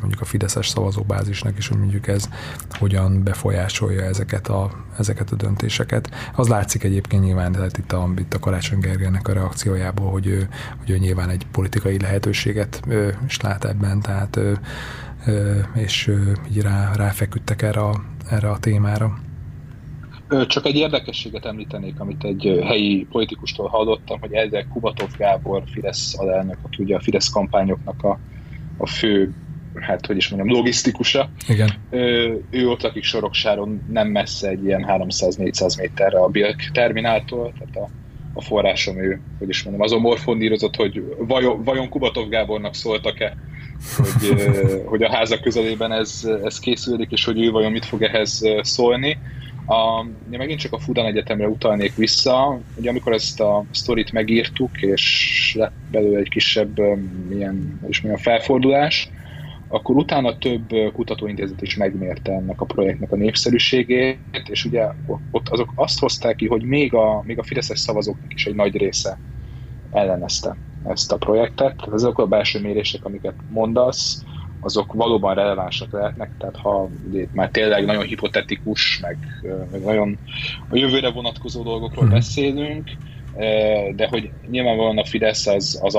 mondjuk a fideszes szavazóbázisnak is, hogy mondjuk ez hogyan befolyásolja ezeket a döntéseket. Az látszik egyébként nyilván, tehát itt a Karácsony Gergelynek a reakciójából, hogy ő nyilván egy politikai lehetőséget is lát ebben, tehát és így ráfeküdtek erre a témára. Csak egy érdekességet említenék, amit egy helyi politikustól hallottam, hogy ezzel Kubatov Gábor, Fidesz alelnök, aki ugye a Fidesz kampányoknak a fő, logisztikusa. Igen. Ő ott lakik Soroksáron, nem messze egy ilyen 300-400 méterre a BILK termináltól, tehát a forrásom ő, azon morfondírozott, hogy vajon Kubatov Gábornak szóltak-e, hogy a házak közelében ez készülődik, és hogy ő vajon mit fog ehhez szólni. Ugye megint csak a Fudan Egyetemre utalnék vissza, hogy amikor ezt a sztorit megírtuk, és lett belőle egy kisebb ilyen felfordulás, akkor utána több kutatóintézet is megmérte ennek a projektnek a népszerűségét, és ugye ott azok azt hozták ki, hogy még a fideszes szavazóknak is egy nagy része ellenezte ezt a projektet. Tehát azok a belső mérések, amiket mondasz, azok valóban relevánsak lehetnek, tehát ha ugye, már tényleg nagyon hipotetikus, meg nagyon a jövőre vonatkozó dolgokról beszélünk, de hogy nyilvánvalóan a Fidesz az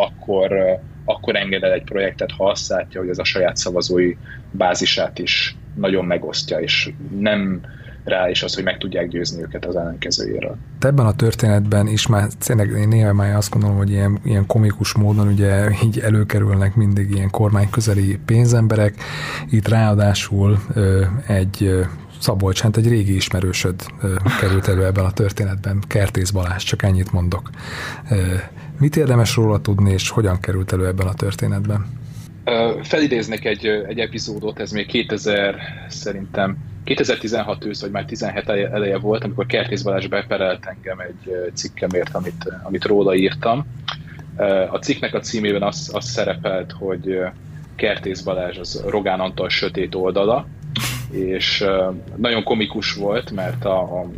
akkor enged el egy projektet, ha azt látja, hogy ez a saját szavazói bázisát is nagyon megosztja, és nem rá is az, hogy meg tudják győzni őket az ellenkezőjéről. Ebben a történetben is már tényleg néha már azt gondolom, hogy ilyen komikus módon ugye így előkerülnek mindig ilyen kormányközeli pénzemberek. Itt ráadásul egy Szabolcs, egy régi ismerősöd került elő ebben a történetben, Kertész Balázs, csak ennyit mondok. Mit érdemes róla tudni, és hogyan került elő ebben a történetben? Felidéznék egy epizódot, ez még 2016 ősz, vagy már 17 eleje volt, amikor Kertész Balázs beperelt engem egy cikkemért, amit róla írtam. A cikknek a címében az szerepelt, hogy Kertész Balázs az Rogán Antal sötét oldala, és nagyon komikus volt, mert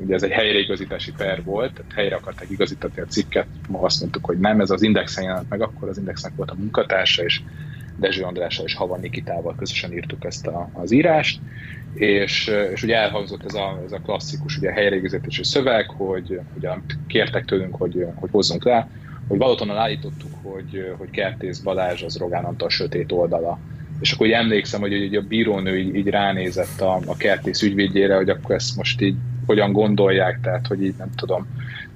ugye ez egy helyreigazítási per volt, tehát helyre akarták igazítani a cikket, ma azt mondtuk, hogy nem, ez az Indexen jelent meg, akkor az Indexnek volt a munkatársa, és Dezső Andrással és Hava Nikitával közösen írtuk ezt az írást, és ugye elhangzott ez a klasszikus ugye helyreigazítási szöveg, hogy ugye kértek tőlünk, hogy hozzunk rá, hogy valótlanul állítottuk, hogy Kertész Balázs az Rogán Antal sötét oldala. És akkor ugye emlékszem, hogy a bírónő így ránézett a Kertész ügyvédjére, hogy akkor ezt most így hogyan gondolják, tehát hogy így nem tudom,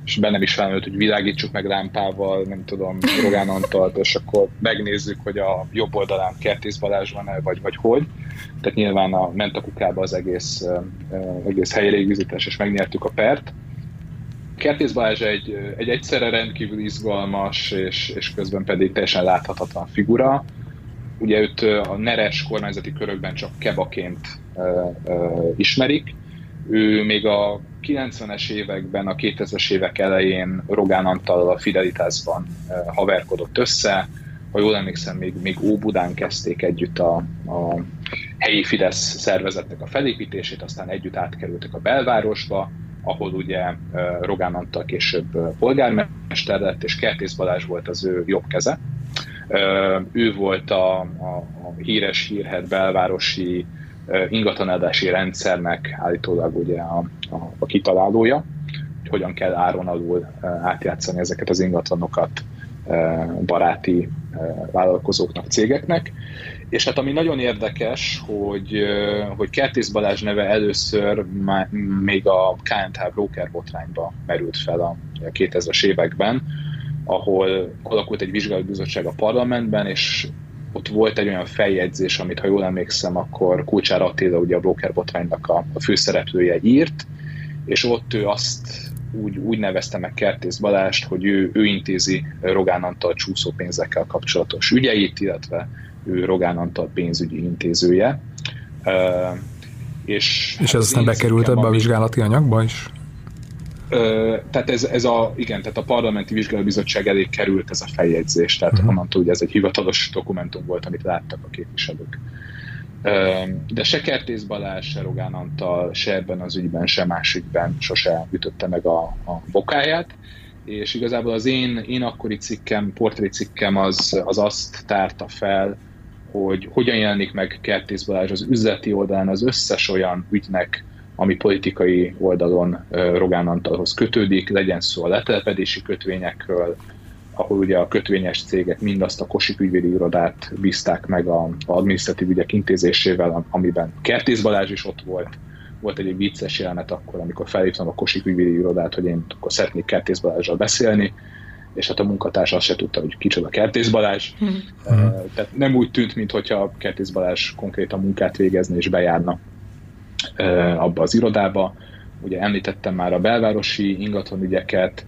és bennem is felmerült, hogy világítsuk meg lámpával, nem tudom, Rogán Antalt, és akkor megnézzük, hogy a jobb oldalán Kertész Balázs van-e, vagy hogy. Tehát nyilván ment a kukába az egész helyreigazítás, és megnyertük a pert. Kertész Balázs egy egyszerre rendkívül izgalmas, és közben pedig teljesen láthatatlan figura. Ugye őt a neres kormányzati körökben csak kebaként ismerik. Ő még a 90-es években, a 2000-es évek elején Rogán Antallal a Fidelitásban haverkodott össze. Ha jól emlékszem, még Óbudán kezdték együtt a helyi Fidesz szervezetnek a felépítését, aztán együtt átkerültek a belvárosba, ahol ugye Rogán Antal később polgármester lett, és Kertész Balázs volt az ő jobb keze. Ő volt a hírhet belvárosi ingatlanadási rendszernek állítólag ugye a kitalálója, hogy hogyan kell áron alul átjátszani ezeket az ingatlanokat baráti vállalkozóknak, cégeknek. És hát ami nagyon érdekes, hogy Kertész Balázs neve először még a KNTH broker botrányba merült fel a 2000-es években, ahol alakult egy vizsgálóbizottság a parlamentben, és ott volt egy olyan feljegyzés, amit ha jól emlékszem, akkor Kulcsár Attila, ugye a broker botránynak a főszereplője írt, és ott ő azt úgy nevezte meg Kertész Balást, hogy ő intézi Rogán Antal csúszó pénzekkel kapcsolatos ügyeit, illetve ő Rogán Antal pénzügyi intézője. És ez aztán bekerült ebbe a vizsgálati anyagba is? Tehát tehát a parlamenti vizsgálóbizottság elé került ez a feljegyzés, tehát onnantól ugye ez egy hivatalos dokumentum volt, amit láttak a képviselők. De se Kertész Balázs, se Rogán Antal, se ebben az ügyben, se másikben sose ütötte meg a bokáját, és igazából az én akkori cikkem, portrécikkem az azt tárta fel, hogy hogyan jelenik meg Kertész Balázs az üzleti oldalán az összes olyan ügynek, ami politikai oldalon Rogán Antalhoz kötődik, legyen szó a letelepedési kötvényekről, ahol ugye a kötvényes cégek mindazt a Kossuth ügyvédi irodát bízták meg az adminisztratív ügyek intézésével, amiben Kertész Balázs is ott volt. Volt egy vicces jelenet akkor, amikor felhívtam a Kossuth ügyvédi irodát, hogy én akkor szeretnék Kertész Balázsral beszélni, és hát a munkatárs azt se tudta, hogy kicsoda Kertész Balázs. Tehát nem úgy tűnt, mintha Kertész Balázs konkrétan munkát végezne és bejárna abba az irodába. Ugye említettem már a belvárosi ingatlanügyeket,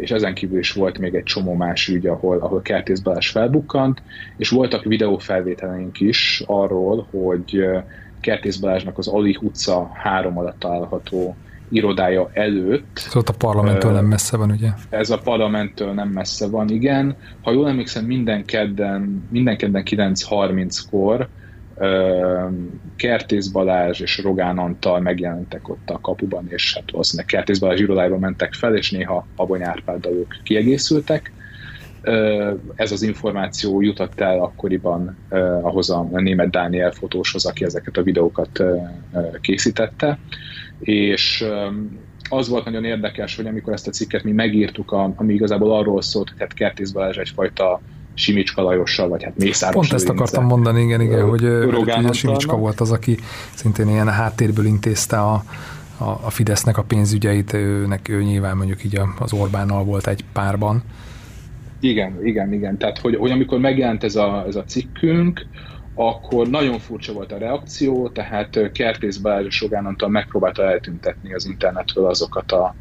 és ezen kívül is volt még egy csomó más ügy, ahol Kertész Balázs felbukkant, és voltak videófelvételeink is arról, hogy Kertész Balázsnak az Ali utca 3 alatt található irodája előtt. Ez ott a parlamenttől nem messze van, ugye? Ez a parlamenttől nem messze van, igen. Ha jól emlékszem, minden kedden 9:30-kor Kertész Balázs és Rogán Antal megjelentek ott a kapuban, és hát valószínűleg Kertész Balázs irodájába mentek fel, és néha Abony Árpáddal ők kiegészültek. Ez az információ jutott el akkoriban ahhoz a német Dániel fotóshoz, aki ezeket a videókat készítette, és az volt nagyon érdekes, hogy amikor ezt a cikket mi megírtuk, ami igazából arról szólt, hogy hát Kertész Balázs egyfajta Simicska Lajossal, vagy hát Mészárossal. Pont ezt akartam mondani, igen, hogy Simicska volt az, aki szintén ilyen háttérből intézte a Fidesznek a pénzügyeit, ő nyilván mondjuk így az Orbánnal volt egy párban. Igen. Tehát, hogy amikor megjelent ez a cikkünk, akkor nagyon furcsa volt a reakció, tehát Kertész Balázs Rogán Antal megpróbálta eltüntetni az internetről azokat a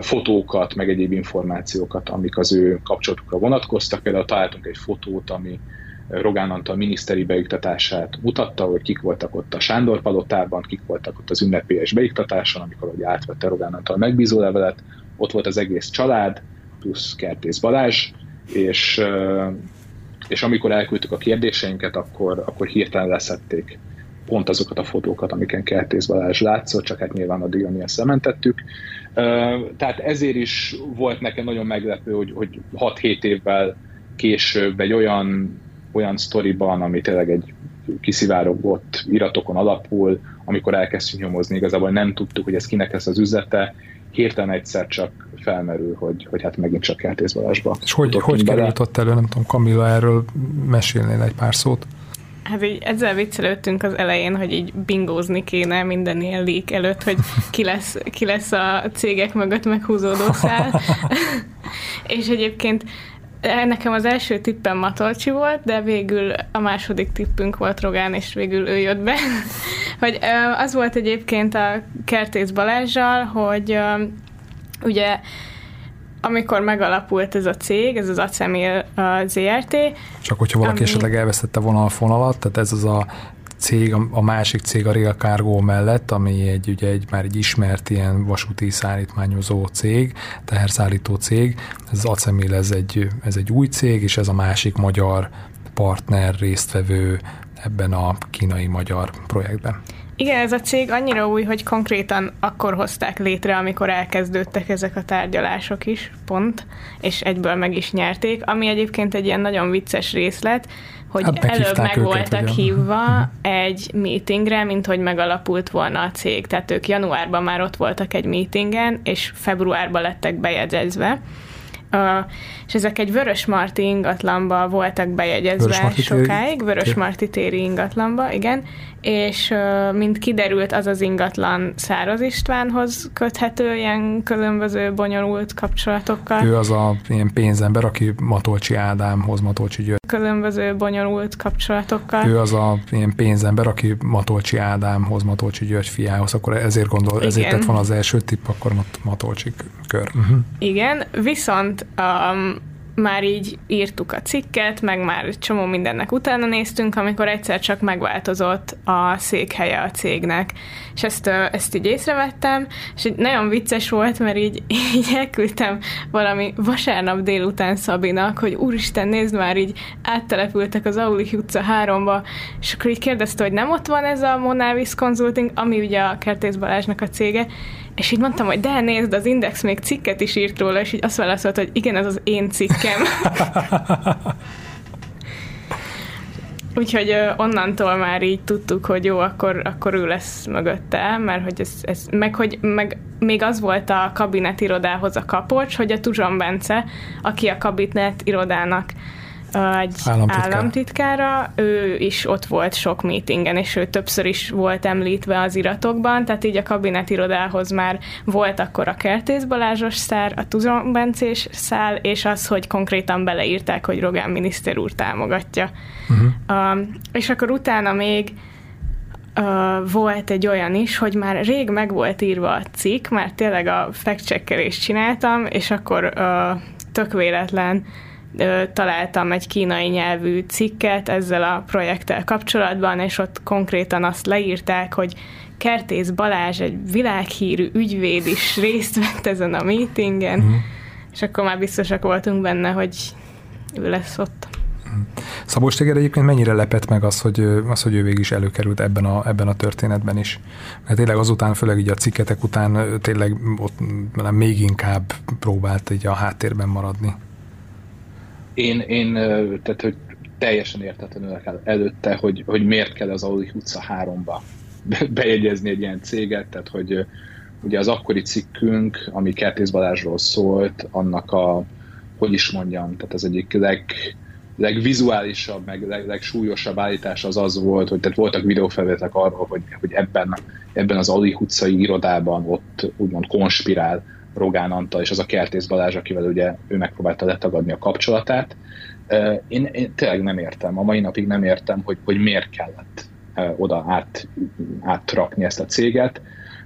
fotókat, meg egyéb információkat, amik az ő kapcsolatukra vonatkoztak. Például találtunk egy fotót, ami Rogán Antal miniszteri beiktatását mutatta, hogy kik voltak ott a Sándor palotában, kik voltak ott az ünnepélyes beiktatáson, amikor ugye átvette Rogán Antal megbízó levelet. Ott volt az egész család, plusz Kertész Balázs, és amikor elküldtük a kérdéseinket, akkor hirtelen leszették pont azokat a fotókat, amiken Kertész Balázs látszott, csak hát nyilván addig, amilyen szementettük. Tehát ezért is volt nekem nagyon meglepő, hogy 6-7 évvel később egy olyan sztoriban, ami tényleg egy kiszivárogott iratokon alapul, amikor elkezdtünk nyomozni, igazából nem tudtuk, hogy ez kinek lesz az üzlete, hirtelen egyszer csak felmerül, hogy hát megint csak Kertész Balázsba. És hogy került ott elő, nem tudom, Kamilla, erről mesélnél egy pár szót? Hát így ezzel viccelődtünk az elején, hogy így bingózni kéne minden ilyen leak előtt, hogy ki lesz a cégek mögött meghúzódó szál. És egyébként nekem az első tippem Matolcsi volt, de végül a második tippünk volt Rogán, és végül ő jött be. Hogy az volt egyébként a Kertész Balázsral, hogy Ugye, amikor megalapult ez a cég, ez az Acemil Zrt. Csak hogyha valaki esetleg elvesztette volna a fonalat, tehát ez az a cég, a másik cég a Rail Cargo mellett, ami egy ismert ilyen vasúti szállítmányozó cég, teherszállító cég. Ez az Acemil, ez egy új cég, és ez a másik magyar partner, résztvevő ebben a kínai-magyar projektben. Igen, ez a cég annyira új, hogy konkrétan akkor hozták létre, amikor elkezdődtek ezek a tárgyalások is, pont, és egyből meg is nyerték, ami egyébként egy ilyen nagyon vicces részlet, hogy előbb meg voltak hívva egy meetingre, mint hogy megalapult volna a cég. Tehát ők januárban már ott voltak egy meetingen, és februárban lettek bejegyezve. És ezek egy Vörösmarty ingatlanba voltak bejegyezve Vörösmarty téri ingatlanba, igen, és mint kiderült, az az ingatlan Száraz Istvánhoz köthető ilyen különböző bonyolult kapcsolatokkal. Ő az a ilyen pénzember, aki Matolcsi Ádámhoz, Matolcsi György. Különböző bonyolult kapcsolatokkal. Ő az a ilyen pénzember, aki Matolcsi Ádámhoz, Matolcsi György fiához, akkor ezért gondolom, ezért lett van az első tipp, akkor Matolcsi kör. Uh-huh. Igen, viszont már így írtuk a cikket, meg már csomó mindennek utána néztünk, amikor egyszer csak megváltozott a székhelye a cégnek. És ezt így észrevettem, és nagyon vicces volt, mert így elküldtem valami vasárnap délután Szabinak, hogy úristen, nézd már, így áttelepültek az Aulich utca 3-ba, és akkor így kérdezte, hogy nem ott van ez a Monavis Consulting, ami ugye a Kertész Balázsnak a cége, és így mondtam, hogy de nézd, az Index még cikket is írt róla, és így azt válaszolt, hogy igen, ez az én cikkem. Úgyhogy onnantól már így tudtuk, hogy jó, akkor ő lesz mögötte, mert hogy ez még az volt a kabinet irodához a kapocs, hogy a Tuzson Bence, aki a kabinet irodának egy államtitkára, ő is ott volt sok meetingen, és ő többször is volt említve az iratokban, tehát így a kabinetirodához már volt akkor a Kertész Balázsos szár, a Tuzson Bencés szál, és az, hogy konkrétan beleírták, hogy Rogán miniszter úr támogatja. Uh-huh. És akkor utána még volt egy olyan is, hogy már rég meg volt írva a cikk, már tényleg a fact-checkelést csináltam, és akkor tök véletlen találtam egy kínai nyelvű cikket ezzel a projekttel kapcsolatban, és ott konkrétan azt leírták, hogy Kertész Balázs, egy világhírű ügyvéd is részt vett ezen a meetingen, és akkor már biztosak voltunk benne, hogy ő lesz ott. Szabolcs, téged egyébként mennyire lepett meg az, hogy ő végig is előkerült ebben a történetben is? Mert tényleg azután, főleg így a cikketek után tényleg ott még inkább próbált így a háttérben maradni. Én tehát, hogy teljesen értetlenül előtte, hogy miért kell az Aulich utca 3-ba bejegyezni egy ilyen céget, tehát, hogy ugye az akkori cikkünk, ami Kertész Balázsról szólt, annak a, hogy is mondjam, tehát az egyik legvizuálisabb, meg legsúlyosabb állítás az volt, hogy tehát voltak videófelvételek arról, hogy ebben az Aulich utcai irodában ott úgymond konspirál Rogán Antal, és az a Kertész Balázs, akivel ugye ő megpróbálta letagadni a kapcsolatát. Én tényleg nem értem, a mai napig nem értem, hogy miért kellett oda átrakni ezt a céget,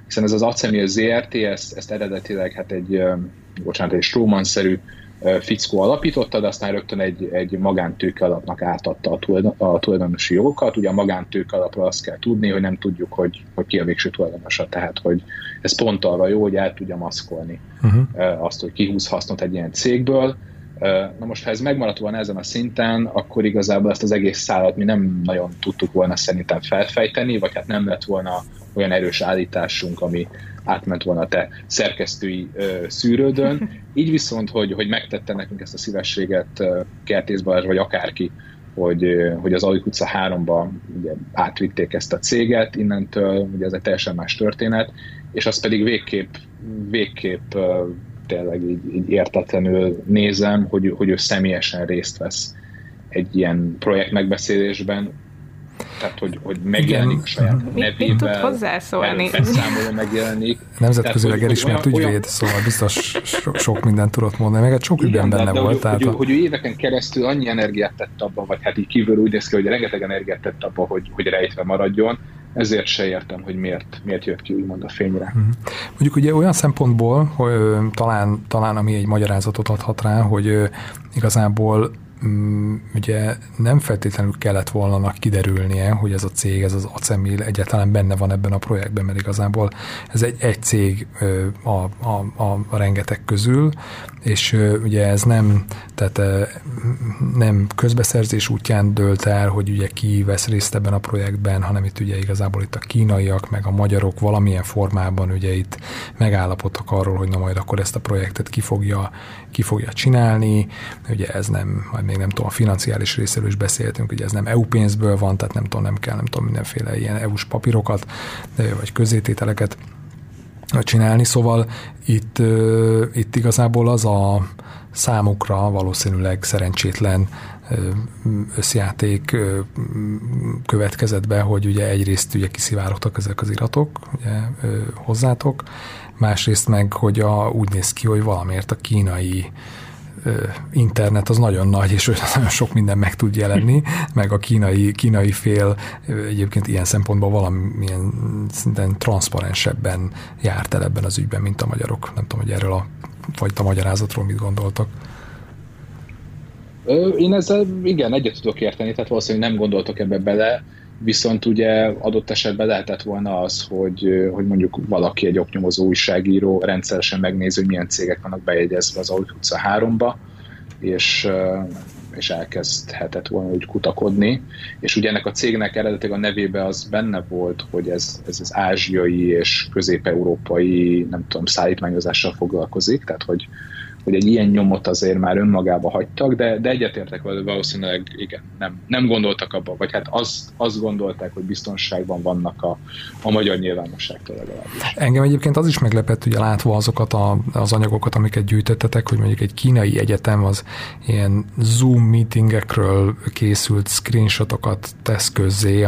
hiszen ez az Acemil Zrt. Ezt eredetileg egy Stroman-szerű fickó alapította, de aztán rögtön egy magántőke alapnak átadta a tulajdonosi jogokat. Ugye a magántőke alapra azt kell tudni, hogy nem tudjuk, hogy ki a végső tulajdonosa, tehát hogy ez pont arra jó, hogy el tudja maszkolni azt, hogy kihúz hasznot egy ilyen cégből. Na most, ha ez megmaradt volna ezen a szinten, akkor igazából ezt az egész szállat mi nem nagyon tudtuk volna szerintem felfejteni, vagy hát nem lett volna olyan erős állításunk, ami átment volna a te szerkesztői szűrődön. Így viszont, hogy megtette nekünk ezt a szívességet Kertész Balázs, vagy akárki, hogy az Aulich utca 3-ba ugye átvitték ezt a céget, innentől ugye ez egy teljesen más történet, és az pedig végképp tényleg így értetlenül nézem, hogy ő személyesen részt vesz egy ilyen projekt megbeszélésben, tehát, hogy megjelenik a saját nevével. Mit tud hozzászólni? Beszámoló megjelenik. Nemzetközileg elismert ügyvéd, szóval biztos sok mindent tudott mondani, meg egy sok ügyben benne volt. Hogy ő éveken keresztül annyi energiát tett abba, vagy hát így kívül úgy néz ki, hogy rengeteg energiát tett abba, hogy rejtve maradjon, ezért se értem, hogy miért jött ki úgymond a fényre. Mondjuk ugye olyan szempontból, hogy talán ami egy magyarázatot adhat rá, hogy igazából ugye nem feltétlenül kellett volna kiderülnie, hogy ez a cég, ez az Acemil egyáltalán benne van ebben a projektben, mert igazából ez egy cég a rengeteg közül, és ugye ez nem, tehát nem közbeszerzés útján dőlt el, hogy ugye ki vesz részt ebben a projektben, hanem itt ugye igazából itt a kínaiak, meg a magyarok valamilyen formában ugye itt megállapodtak arról, hogy na majd akkor ezt a projektet ki fogja csinálni, ugye ez nem, majd még nem tudom, a financiális részéről is beszéltünk, ugye ez nem EU pénzből van, tehát nem kell mindenféle ilyen EU-s papírokat, vagy közzétételeket csinálni, szóval itt igazából az a számukra valószínűleg szerencsétlen összjáték következett be, hogy ugye egyrészt ugye kiszivárogtak ezek az iratok ugye, hozzátok, másrészt meg, hogy úgy néz ki, hogy valamiért a kínai internet az nagyon nagy, és nagyon sok minden meg tud jelenni, meg a kínai fél egyébként ilyen szempontból valamilyen szinten transzparensebben járt el ebben az ügyben, mint a magyarok. Nem tudom, hogy erről a magyarázatról mit gondoltak. Én ezzel igen, egyet tudok érteni, tehát valószínűleg nem gondoltok ebbe bele, viszont ugye adott esetben lehetett volna az, hogy mondjuk valaki, egy oknyomozó újságíró rendszeresen megnézi, hogy milyen cégek vannak bejegyezve az Autók utca 3-ba, és elkezdhetett volna úgy kutakodni. És ugye ennek a cégnek eredetileg a nevében az benne volt, hogy ez az ázsiai és közép-európai, nem tudom, szállítmányozással foglalkozik, tehát hogy egy ilyen nyomot azért már önmagába hagytak, de egyetértek vele, valószínűleg igen, nem gondoltak abba, vagy hát azt gondolták, hogy biztonságban vannak a magyar nyilvánosságtól legalábbis. Engem egyébként az is meglepett, ugye látva azokat az anyagokat, amiket gyűjtöttetek, hogy mondjuk egy kínai egyetem az ilyen Zoom meetingekről készült screenshotokat tesz közzé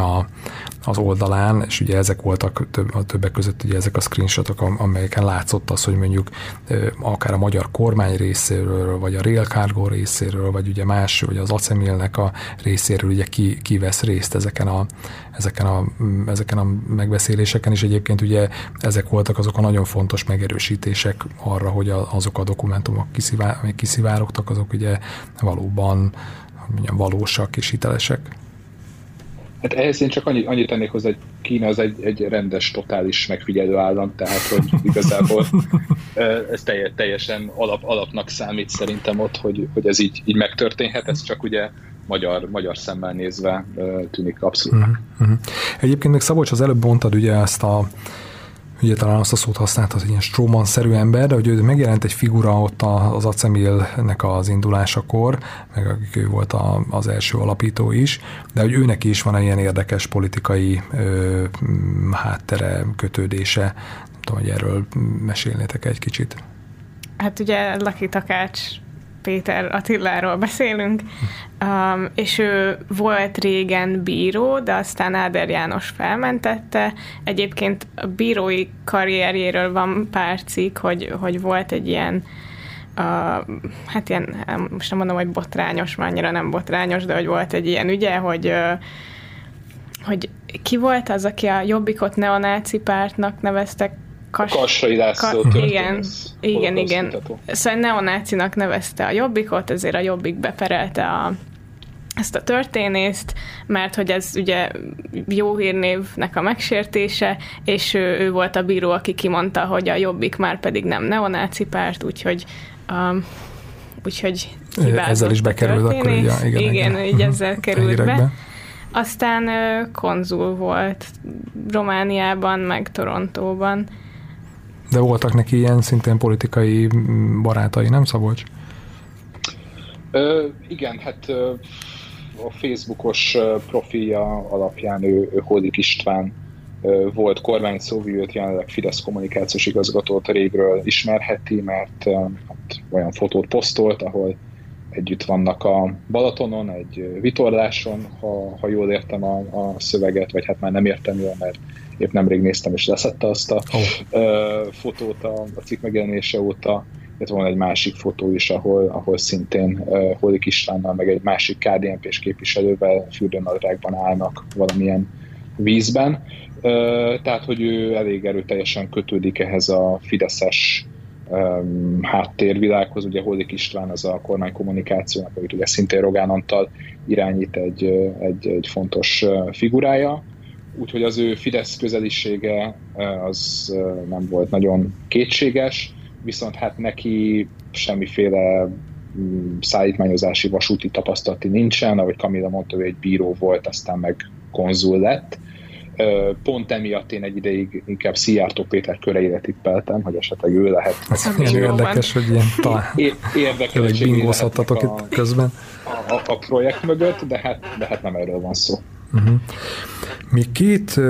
az oldalán, és ugye ezek voltak a többek között ugye ezek a screenshotok, amelyeken látszott az, hogy mondjuk akár a magyar kormány részéről, vagy a Rail Cargo részéről, vagy ugye más, vagy az Acemilnek a részéről ugye ki vesz részt ezeken a megbeszéléseken, és egyébként ugye ezek voltak azok a nagyon fontos megerősítések arra, hogy azok a dokumentumok, amik kiszivárogtak, azok ugye valóban valósak és hitelesek. Hát ehhez én csak annyit tennék hozzá, hogy Kína az egy rendes, totális megfigyelő állam, tehát hogy igazából ez teljesen alapnak számít szerintem ott, hogy ez így megtörténhet, ez csak ugye magyar szemmel nézve tűnik abszolút. Uh-huh. Egyébként még Szabolcs, az előbb mondtad ugye ugye talán azt a szót használtad, hogy ilyen Stroman-szerű ember, de hogy megjelent egy figura ott az Acemilnek az indulásakor, meg akik ő volt az első alapító is, de hogy őnek is van egy ilyen érdekes politikai háttere, kötődése. Nem tudom, hogy erről mesélnétek egy kicsit. Hát ugye Laki Takács Péter Attiláról beszélünk, és ő volt régen bíró, de aztán Áder János felmentette. Egyébként a bírói karrierjéről van pár cikk, hogy volt egy ilyen, hát ilyen, most nem mondom, hogy botrányos, már annyira nem botrányos, de hogy volt egy ilyen ügye, hogy ki volt az, aki a Jobbikot neonáci pártnak neveztek, Kassai László történész. Igen. Szóval neonácinak nevezte a Jobbikot, ezért a Jobbik beperelte ezt a történészt, mert hogy ez ugye jó hírnévnek a megsértése, és ő volt a bíró, aki kimondta, hogy a Jobbik már pedig nem neonáci párt, úgyhogy ezzel is bekerült akkor. Igen, így ezzel került be. Aztán konzul volt Romániában, meg Torontóban. De voltak neki ilyen szintén politikai barátai, nem, Szabolcs? Igen, hát a Facebookos profilja alapján ő Holik István volt kormányszóvivőt, jelenleg Fidesz kommunikációs igazgatót régről ismerheti, mert olyan fotót posztolt, ahol együtt vannak a Balatonon, egy vitorláson, ha jól értem a szöveget, vagy hát már nem értem jól, mert épp nemrég néztem, és leszette azt a fotót a cikk megjelenése óta. Itt van egy másik fotó is, ahol szintén Holik Istvánnal, meg egy másik KDNP-s képviselővel fürdőnadrágban állnak valamilyen vízben, tehát hogy ő elég erőteljesen kötődik ehhez a fideszes háttérvilághoz. Ugye Holik István az a kormánykommunikációnak, amit ugye szintén Rogán Antal irányít, egy fontos figurája. Úgyhogy az ő Fidesz közelisége az nem volt nagyon kétséges, viszont hát neki semmiféle szállítmányozási vasúti tapasztalati nincsen, ahogy Kamilla mondta, hogy egy bíró volt, aztán meg konzul lett. Pont emiatt én egy ideig inkább Szijjártó Péter köreire tippeltem, hogy esetleg ő lehet. Ez milyen érdekes, hogy ilyen bingózhattatok itt közben. A projekt mögött, de hát nem erről van szó. Uh-huh. Még két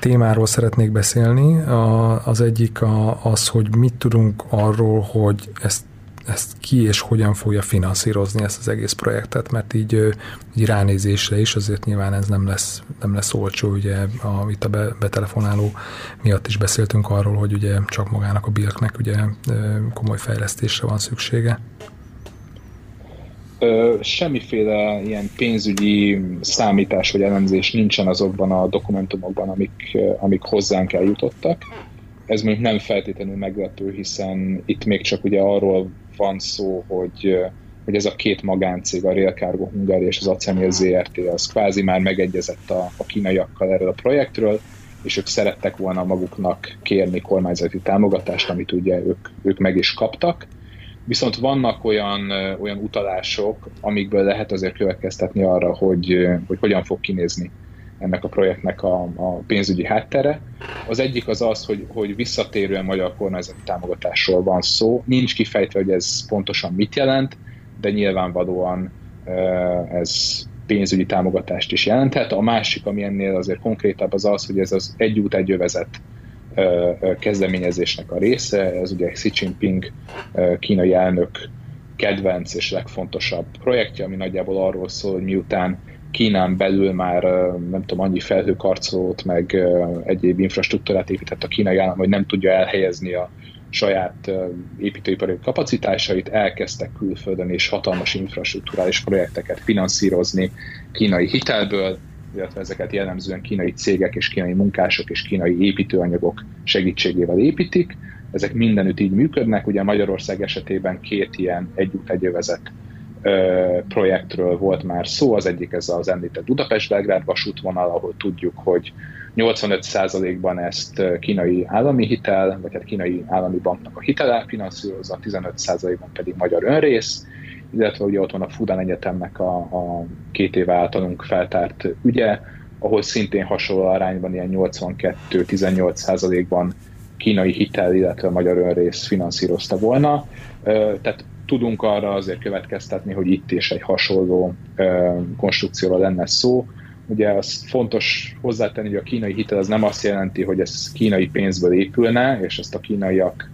témáról szeretnék beszélni. Az egyik az, hogy mit tudunk arról, hogy ezt ki és hogyan fogja finanszírozni ezt az egész projektet, mert így ránézésre is azért nyilván ez nem lesz olcsó, ugye itt a betelefonáló miatt is beszéltünk arról, hogy ugye csak magának a BILK-nek ugye komoly fejlesztésre van szüksége. Semmiféle ilyen pénzügyi számítás vagy elemzés nincsen azokban a dokumentumokban, amik hozzánk eljutottak. Ez még nem feltétlenül meglepő, hiszen itt még csak ugye arról van szó, hogy ez a két magáncég, a Rail Cargo Hungária és az Acemil Zrt. Az kvázi már megegyezett a kínaiakkal erről a projektről, és ők szerettek volna maguknak kérni kormányzati támogatást, amit ugye ők meg is kaptak. Viszont vannak olyan utalások, amikből lehet azért következtetni arra, hogy hogyan fog kinézni ennek a projektnek a pénzügyi háttere. Az egyik az az, hogy visszatérően magyar kormányzati támogatásról van szó. Nincs kifejtve, hogy ez pontosan mit jelent, de nyilvánvalóan ez pénzügyi támogatást is jelenthet. A másik, ami ennél azért konkrétabb, az az, hogy ez az egy út, egy övezet kezdeményezésnek a része. Ez ugye Xi Jinping kínai elnök kedvenc és legfontosabb projektje, ami nagyjából arról szól, hogy miután Kínán belül már nem tudom, annyi felhőkarcolót, meg egyéb infrastruktúrát épített a kínai állam, hogy nem tudja elhelyezni a saját építőipari kapacitásait, elkezdtek külföldön és hatalmas infrastruktúrális projekteket finanszírozni kínai hitelből, illetve ezeket jellemzően kínai cégek és kínai munkások és kínai építőanyagok segítségével építik. Ezek mindenütt így működnek, ugye Magyarország esetében két ilyen egy út egy övezet projektről volt már szó, az egyik ez az említett Budapest-Belgrád vasútvonal, ahol tudjuk, hogy 85%-ban ezt kínai állami hitel, vagy hát kínai állami banknak a hitele finanszírozza, 15%-ban pedig magyar önrész, illetve ugye ott van a Fudan Egyetemnek a 2 éve általunk feltárt ügye, ahol szintén hasonló arányban ilyen 82-18%-ban kínai hitel, illetve magyar önrész finanszírozta volna. Tehát tudunk arra azért következtetni, hogy itt is egy hasonló konstrukcióra lenne szó. Ugye az fontos hozzátenni, hogy a kínai hitel az nem azt jelenti, hogy ez kínai pénzből épülne, és ezt a kínaiak,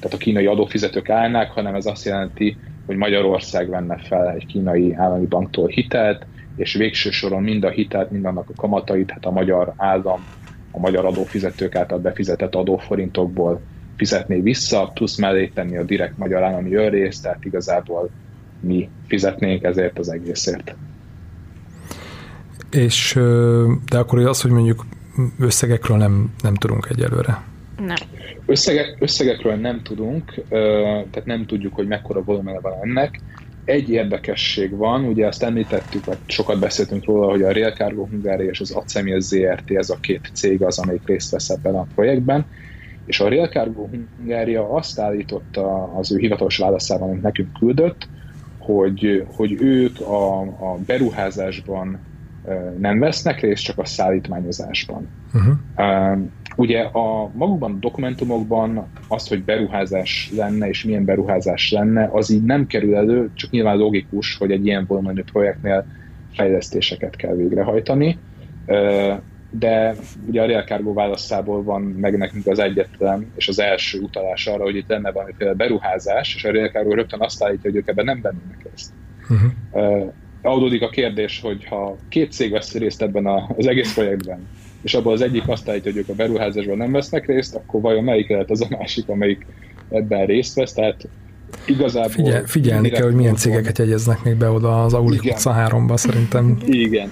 tehát a kínai adófizetők állnák, hanem ez azt jelenti, hogy Magyarország venne fel egy kínai állami banktól hitelt, és végső soron mind a hitelt, mind annak a kamatait, hát a magyar állam, a magyar adófizetők által befizetett adóforintokból fizetné vissza, plusz mellé tenni a direkt magyar állami önrészt, tehát igazából mi fizetnénk ezért az egészért. És de akkor az, hogy mondjuk összegekről nem tudunk egyelőre. Nem. Összegekről nem tudunk, tehát nem tudjuk, hogy mekkora volumen van ennek. Egy érdekesség van, ugye azt említettük, vagy sokat beszéltünk róla, hogy a Rail Cargo Hungária és az Acemil Zrt. Ez a két cég az, amelyik részt vesz ebben a projektben, és a Rail Cargo Hungária azt állította az ő hivatalos válaszában, amit nekünk küldött, hogy ők a beruházásban nem vesznek részt, csak a szállítmányozásban. Uh-huh. Ugye magukban a dokumentumokban az, hogy beruházás lenne, és milyen beruházás lenne, az így nem kerül elő, csak nyilván logikus, hogy egy ilyen volumenű projektnél fejlesztéseket kell végrehajtani, de ugye a Rail Cargo válaszából van meg nekünk az egyetlen, és az első utalás arra, hogy itt lenne valamiféle beruházás, és a Rail Cargo rögtön azt állítja, hogy ők ebben nem vennének ezt. Uh-huh. Adódik a kérdés, hogy ha két cég vesz részt ebben az egész projektben, és abból az egyik azt állítja, hogy ők a beruházásban nem vesznek részt, akkor vajon melyik lehet az a másik, amelyik ebben részt vesz? Tehát Igazából figyelni kell, hogy milyen cégeket jegyeznek még be oda az Aulik utca 3-ba szerintem. Igen.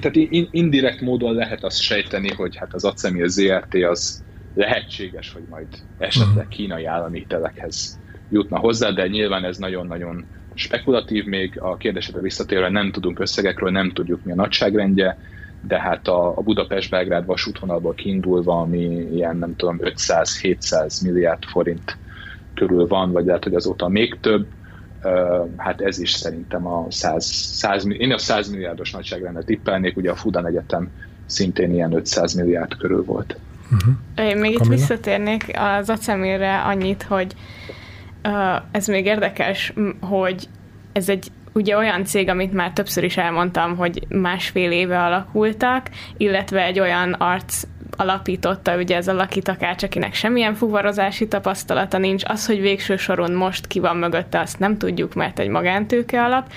Tehát indirekt módon lehet azt sejteni, hogy hát az Acemil Zrt. Az lehetséges, hogy majd esetleg kínai állami hitelekhez jutna hozzá, de nyilván ez nagyon-nagyon spekulatív, még a kérdésedre visszatérve nem tudunk összegekről, nem tudjuk, mi a nagyságrendje, de hát a Budapest-Belgrád vasútvonalból kiindulva, ami ilyen nem tudom 500-700 milliárd forint körül van, vagy lehet, hogy azóta még több, hát ez is szerintem a 100 milliárdos nagyságrendet tippelnék, ugye a Fudan Egyetem szintén ilyen 500 milliárd körül volt. Én még itt visszatérnék az Acemilre annyit, hogy ez még érdekes, hogy ez egy ugye olyan cég, amit már többször is elmondtam, hogy 1,5 éve alakultak, illetve egy olyan arc alapította, ugye ez a Laki Takács, akinek semmilyen fuvarozási tapasztalata nincs, az, hogy végső soron most ki van mögötte, azt nem tudjuk, mert egy magántőke alap,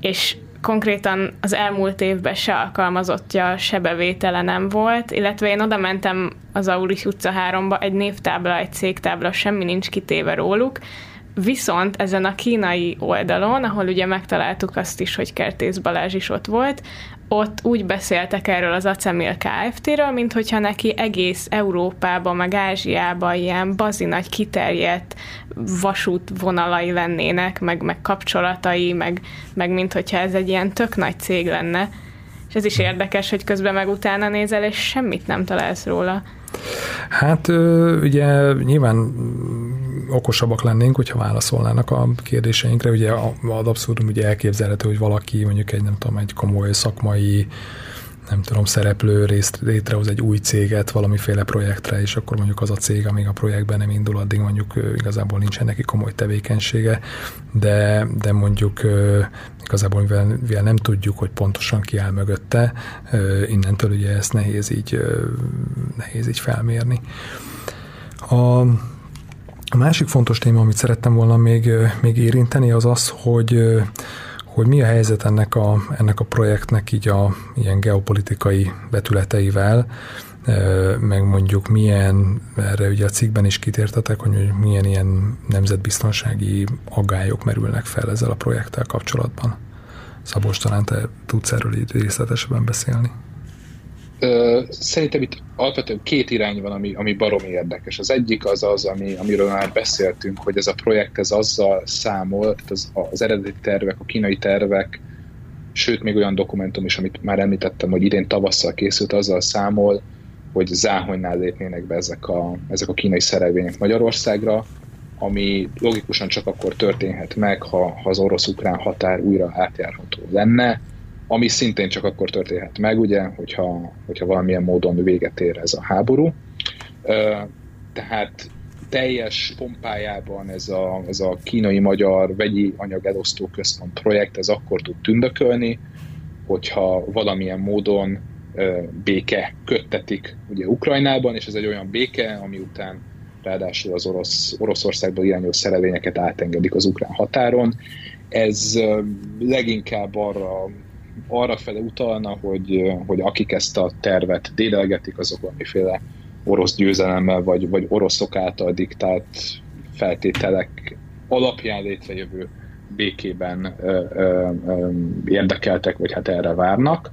és konkrétan az elmúlt évben se alkalmazottja, se bevétele nem volt, illetve én oda mentem az Aulis utca 3-ba, egy névtábla, egy cégtábla, semmi nincs kitéve róluk, viszont ezen a kínai oldalon, ahol ugye megtaláltuk azt is, hogy Kertész Balázs is ott volt, ott úgy beszéltek erről az Acemil Kft-ről, mint hogyha neki egész Európában, meg Ázsiában ilyen bazi nagy kiterjedt vasútvonalai lennének, meg kapcsolatai, meg mint hogyha ez egy ilyen tök nagy cég lenne. És ez is érdekes, hogy közben meg utána nézel, és semmit nem találsz róla. Hát ugye nyilván okosabbak lennénk, hogyha válaszolnának a kérdéseinkre. Ugye ad abszurdum ugye elképzelhető, hogy valaki mondjuk egy, nem tudom, egy komoly szakmai szereplő részt létrehoz egy új céget valamiféle projektre, és akkor mondjuk az a cég, amíg a projektben nem indul, addig mondjuk igazából nincsen neki komoly tevékenysége, de mondjuk igazából mivel nem tudjuk, hogy pontosan ki áll mögötte, innentől ugye ezt nehéz így felmérni. A másik fontos téma, amit szerettem volna még érinteni, az az, hogy mi a helyzet ennek a projektnek így a ilyen geopolitikai vetületeivel, meg mondjuk milyen, erre ugye a cikkben is kitértetek, hogy milyen ilyen nemzetbiztonsági aggályok merülnek fel ezzel a projekttel kapcsolatban. Szabolcs, talán te tudsz erről így részletesebben beszélni? Szerintem itt alapvetően két irány van, ami baromi érdekes. Az egyik amiről már beszéltünk, hogy ez a projekt ez azzal számol, az eredeti tervek, a kínai tervek, sőt még olyan dokumentum is, amit már említettem, hogy idén tavasszal készült, azzal számol, hogy Záhonynál lépnének be ezek a kínai szerelvények Magyarországra, ami logikusan csak akkor történhet meg, ha az orosz-ukrán határ újra átjárható lenne, ami szintén csak akkor történhet meg, ugye, hogyha valamilyen módon véget ér ez a háború. Tehát teljes pompájában ez a kínai-magyar vegyi anyagelosztó központ projekt, ez akkor tud tündökölni, hogyha valamilyen módon béke köttetik ugye Ukrajnában, és ez egy olyan béke, ami után ráadásul az Oroszországból irányuló szerelvényeket átengedik az ukrán határon. Ez leginkább arra fele utalna, hogy akik ezt a tervet dédelgetik, azok valamiféle orosz győzelemmel, vagy oroszok által diktált feltételek alapján létrejövő békében érdekeltek, vagy hát erre várnak.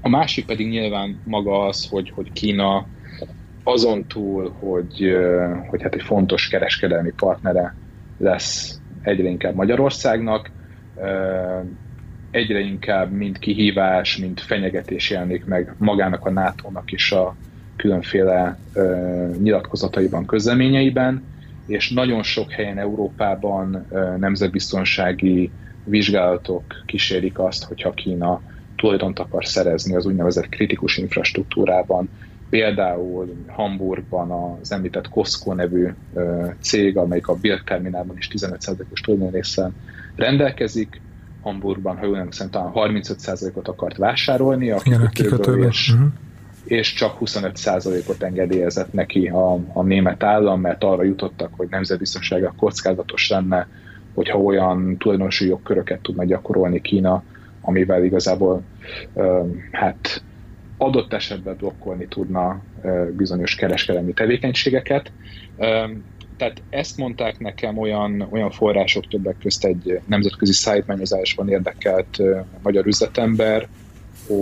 A másik pedig nyilván maga az, hogy Kína azon túl, hogy hát egy fontos kereskedelmi partnere lesz egyre inkább Magyarországnak, egyre inkább mind kihívás, mind fenyegetés jelenik meg magának a NATO-nak is a különféle nyilatkozataiban, közleményeiben, és nagyon sok helyen Európában nemzetbiztonsági vizsgálatok kísérik azt, hogyha Kína tulajdont akar szerezni az úgynevezett kritikus infrastruktúrában. Például Hamburgban az említett COSCO nevű cég, amelyik a BILK terminálban is 15%-os tulajdonrésszel rendelkezik, Hamburgban, ha jól emlékszem, talán 35%-ot akart vásárolni a kikötőből, és csak 25%-ot engedélyezett neki a német állam, mert arra jutottak, hogy nemzetbiztonsága kockázatos lenne, hogyha olyan tulajdonosi jogköröket tudna gyakorolni Kína, amivel igazából hát adott esetben blokkolni tudna bizonyos kereskedelmi tevékenységeket. Tehát ezt mondták nekem olyan források, többek közt egy nemzetközi szállítmányozásban érdekelt magyar üzletember,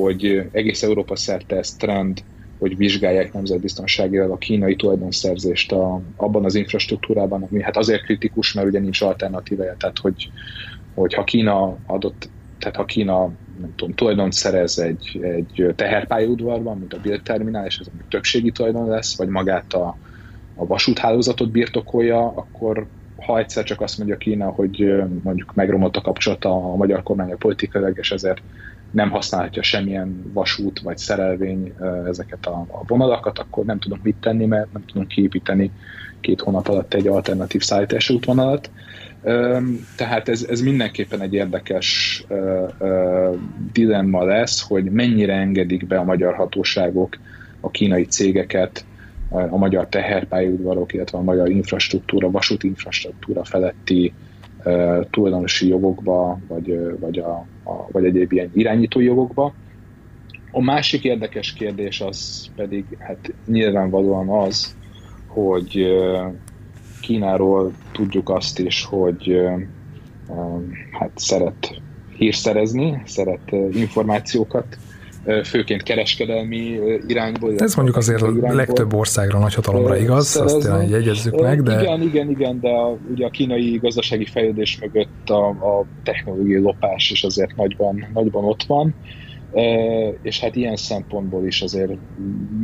hogy egész Európa szerte ez trend, hogy vizsgálják nemzetbiztonságilag a kínai tulajdonszerzést abban az infrastruktúrában, ami hát azért kritikus, mert ugye nincs alternatívája, tehát hogy ha Kína adott, tehát ha Kína tulajdon szerez egy teherpályaudvarban, mint a BILK terminál, és ez a többségi tulajdon lesz, vagy magát a vasúthálózatot birtokolja, akkor ha egyszer csak azt mondja Kína, hogy mondjuk megromlott a kapcsolata a magyar kormánya politikailag, és ezért nem használhatja semmilyen vasút vagy szerelvény ezeket a vonalakat, akkor nem tudunk mit tenni, mert nem tudunk kiépíteni 2 hónap alatt egy alternatív szállítási útvonalat. Tehát ez mindenképpen egy érdekes dilemma lesz, hogy mennyire engedik be a magyar hatóságok a kínai cégeket a magyar teherpályaudvarok, illetve a magyar infrastruktúra, vasúti infrastruktúra feletti tulajdonosi jogokba, vagy egyéb ilyen irányító jogokba. A másik érdekes kérdés az pedig hát nyilvánvalóan az, hogy Kínáról tudjuk azt is, hogy hát szeret hírszerezni, szeret információkat, főként kereskedelmi irányból. Ez mondjuk azért a legtöbb országra, nagyhatalomra igaz, szerezni. Azt tényleg jegyezzük meg. De... Igen, de ugye a kínai gazdasági fejlődés mögött a technológiai lopás is azért nagyban ott van, és hát ilyen szempontból is azért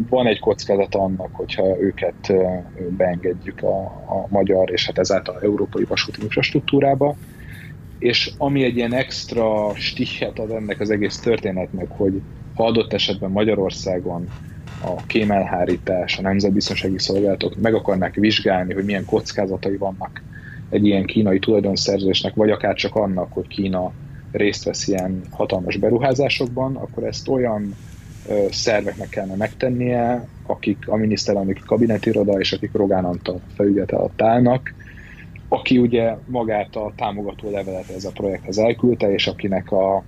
van egy kockázata annak, hogyha őket beengedjük a magyar, és hát ezáltal európai vasúti infrastruktúrába, és ami egy ilyen extra stichet ad ennek az egész történetnek, hogy ha adott esetben Magyarországon a kémelhárítás, a nemzetbiztonsági szolgálatok meg akarnák vizsgálni, hogy milyen kockázatai vannak egy ilyen kínai tulajdonszerzésnek, vagy akár csak annak, hogy Kína részt vesz ilyen hatalmas beruházásokban, akkor ezt olyan szerveknek kellene megtennie, akik a miniszterelnök kabinetiroda és akik Rogán Antal felügyelete alatt állnak, aki ugye magát a támogató levelet ez a projekthez elküldte, és akinek a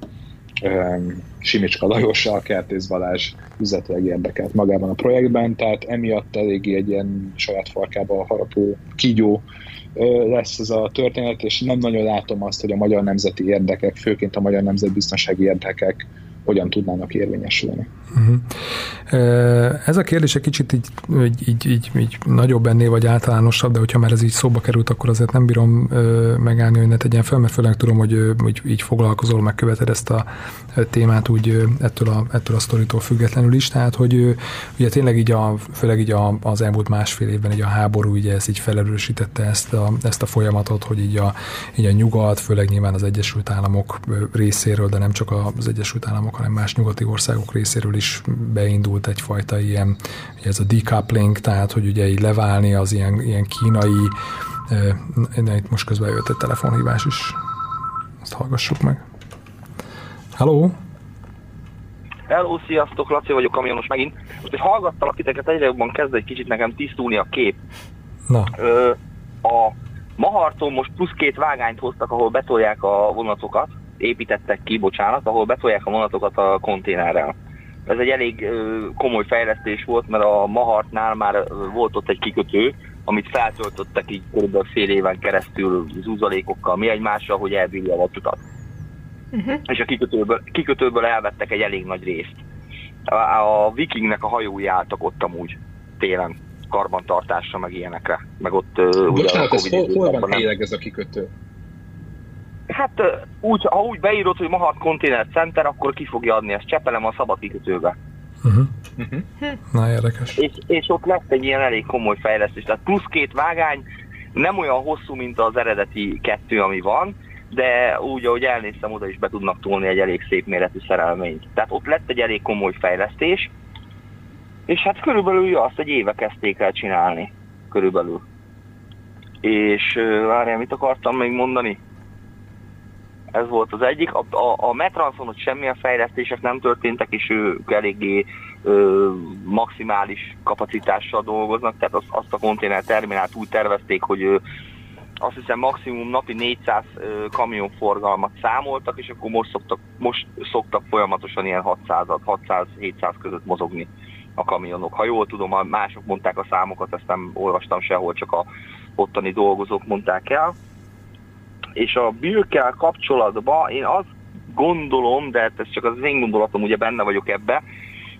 Simicska Lajos, a Kertész Balázs üzletileg érdekelt magában a projektben, tehát emiatt eléggé egy ilyen saját farkába harapó kígyó lesz ez a történet, és nem nagyon látom azt, hogy a magyar nemzeti érdekek, főként a magyar nemzetbiztonsági érdekek hogyan tudnának érvényesülni. Uh-huh. Ez a kérdés egy kicsit így nagyobb ennél, vagy általánosabb, de hogyha már ez így szóba került, akkor azért nem bírom megállni, hogy ne tegyen fel, mert főleg tudom, hogy így foglalkozol, megköveted ezt a témát úgy ettől a sztoritól függetlenül is, tehát hogy ugye tényleg így főleg így az elmúlt másfél évben így a háború ugye ez így felerősítette ezt a folyamatot, hogy így a nyugat, főleg nyilván az Egyesült Államok részéről, de nem csak az Egyesült Államok, hanem más nyugati országok részéről is beindult egyfajta ilyen, ez a decoupling, tehát hogy ugye így leválni az ilyen kínai, itt most közben jött egy telefonhívás is, azt hallgassuk meg. Halló? Hello, sziasztok, Laci vagyok, kamionos megint. Most, hogy hallgattalak titeket, egyre jobban kezd egy kicsit nekem tisztulni a kép. Na. A Maharton most plusz 2 vágányt hoztak, ahol betolják a vonatokat, építettek ki, bocsánat, ahol betolják a vonatokat a konténerrel. Ez egy elég komoly fejlesztés volt, mert a Mahartnál már volt ott egy kikötő, amit feltöltöttek így kb. Fél éven keresztül zúzalékokkal, mi egymással, hogy elbírja a vasutat. Uh-huh. És a kikötőből elvettek egy elég nagy részt. A Vikingnek a hajói álltak ott amúgy télen, karbantartásra, meg ilyenekre. Meg ott... Bocsánat, hol van tényleg ez a kikötő? Hát ha úgy beírod, hogy Mahart Container Center, akkor ki fogja adni ezt Csepelem a szabad kikötőbe. Uh-huh. Uh-huh. Na, érdekes. És ott lett egy ilyen elég komoly fejlesztés. Tehát plusz 2 vágány, nem olyan hosszú, mint az eredeti 2, ami van, de úgy, ahogy elnéztem, oda is be tudnak tolni egy elég szép méretű szerelményt. Tehát ott lett egy elég komoly fejlesztés, és hát körülbelül azt egy éve kezdték el csinálni. Körülbelül. És várjál, mit akartam még mondani? Ez volt az egyik. A Metranszon ott semmilyen fejlesztések nem történtek, és ők eléggé maximális kapacitással dolgoznak, tehát azt a konténer terminált úgy tervezték, hogy azt hiszem maximum napi 400 kamionforgalmat számoltak, és akkor most szoktak folyamatosan ilyen 600-700 között mozogni a kamionok. Ha jól tudom, mások mondták a számokat, ezt nem olvastam sehol, csak a ottani dolgozók mondták el. És a BILK-kel kapcsolatban én azt gondolom, de ez csak az én gondolatom, ugye benne vagyok ebbe,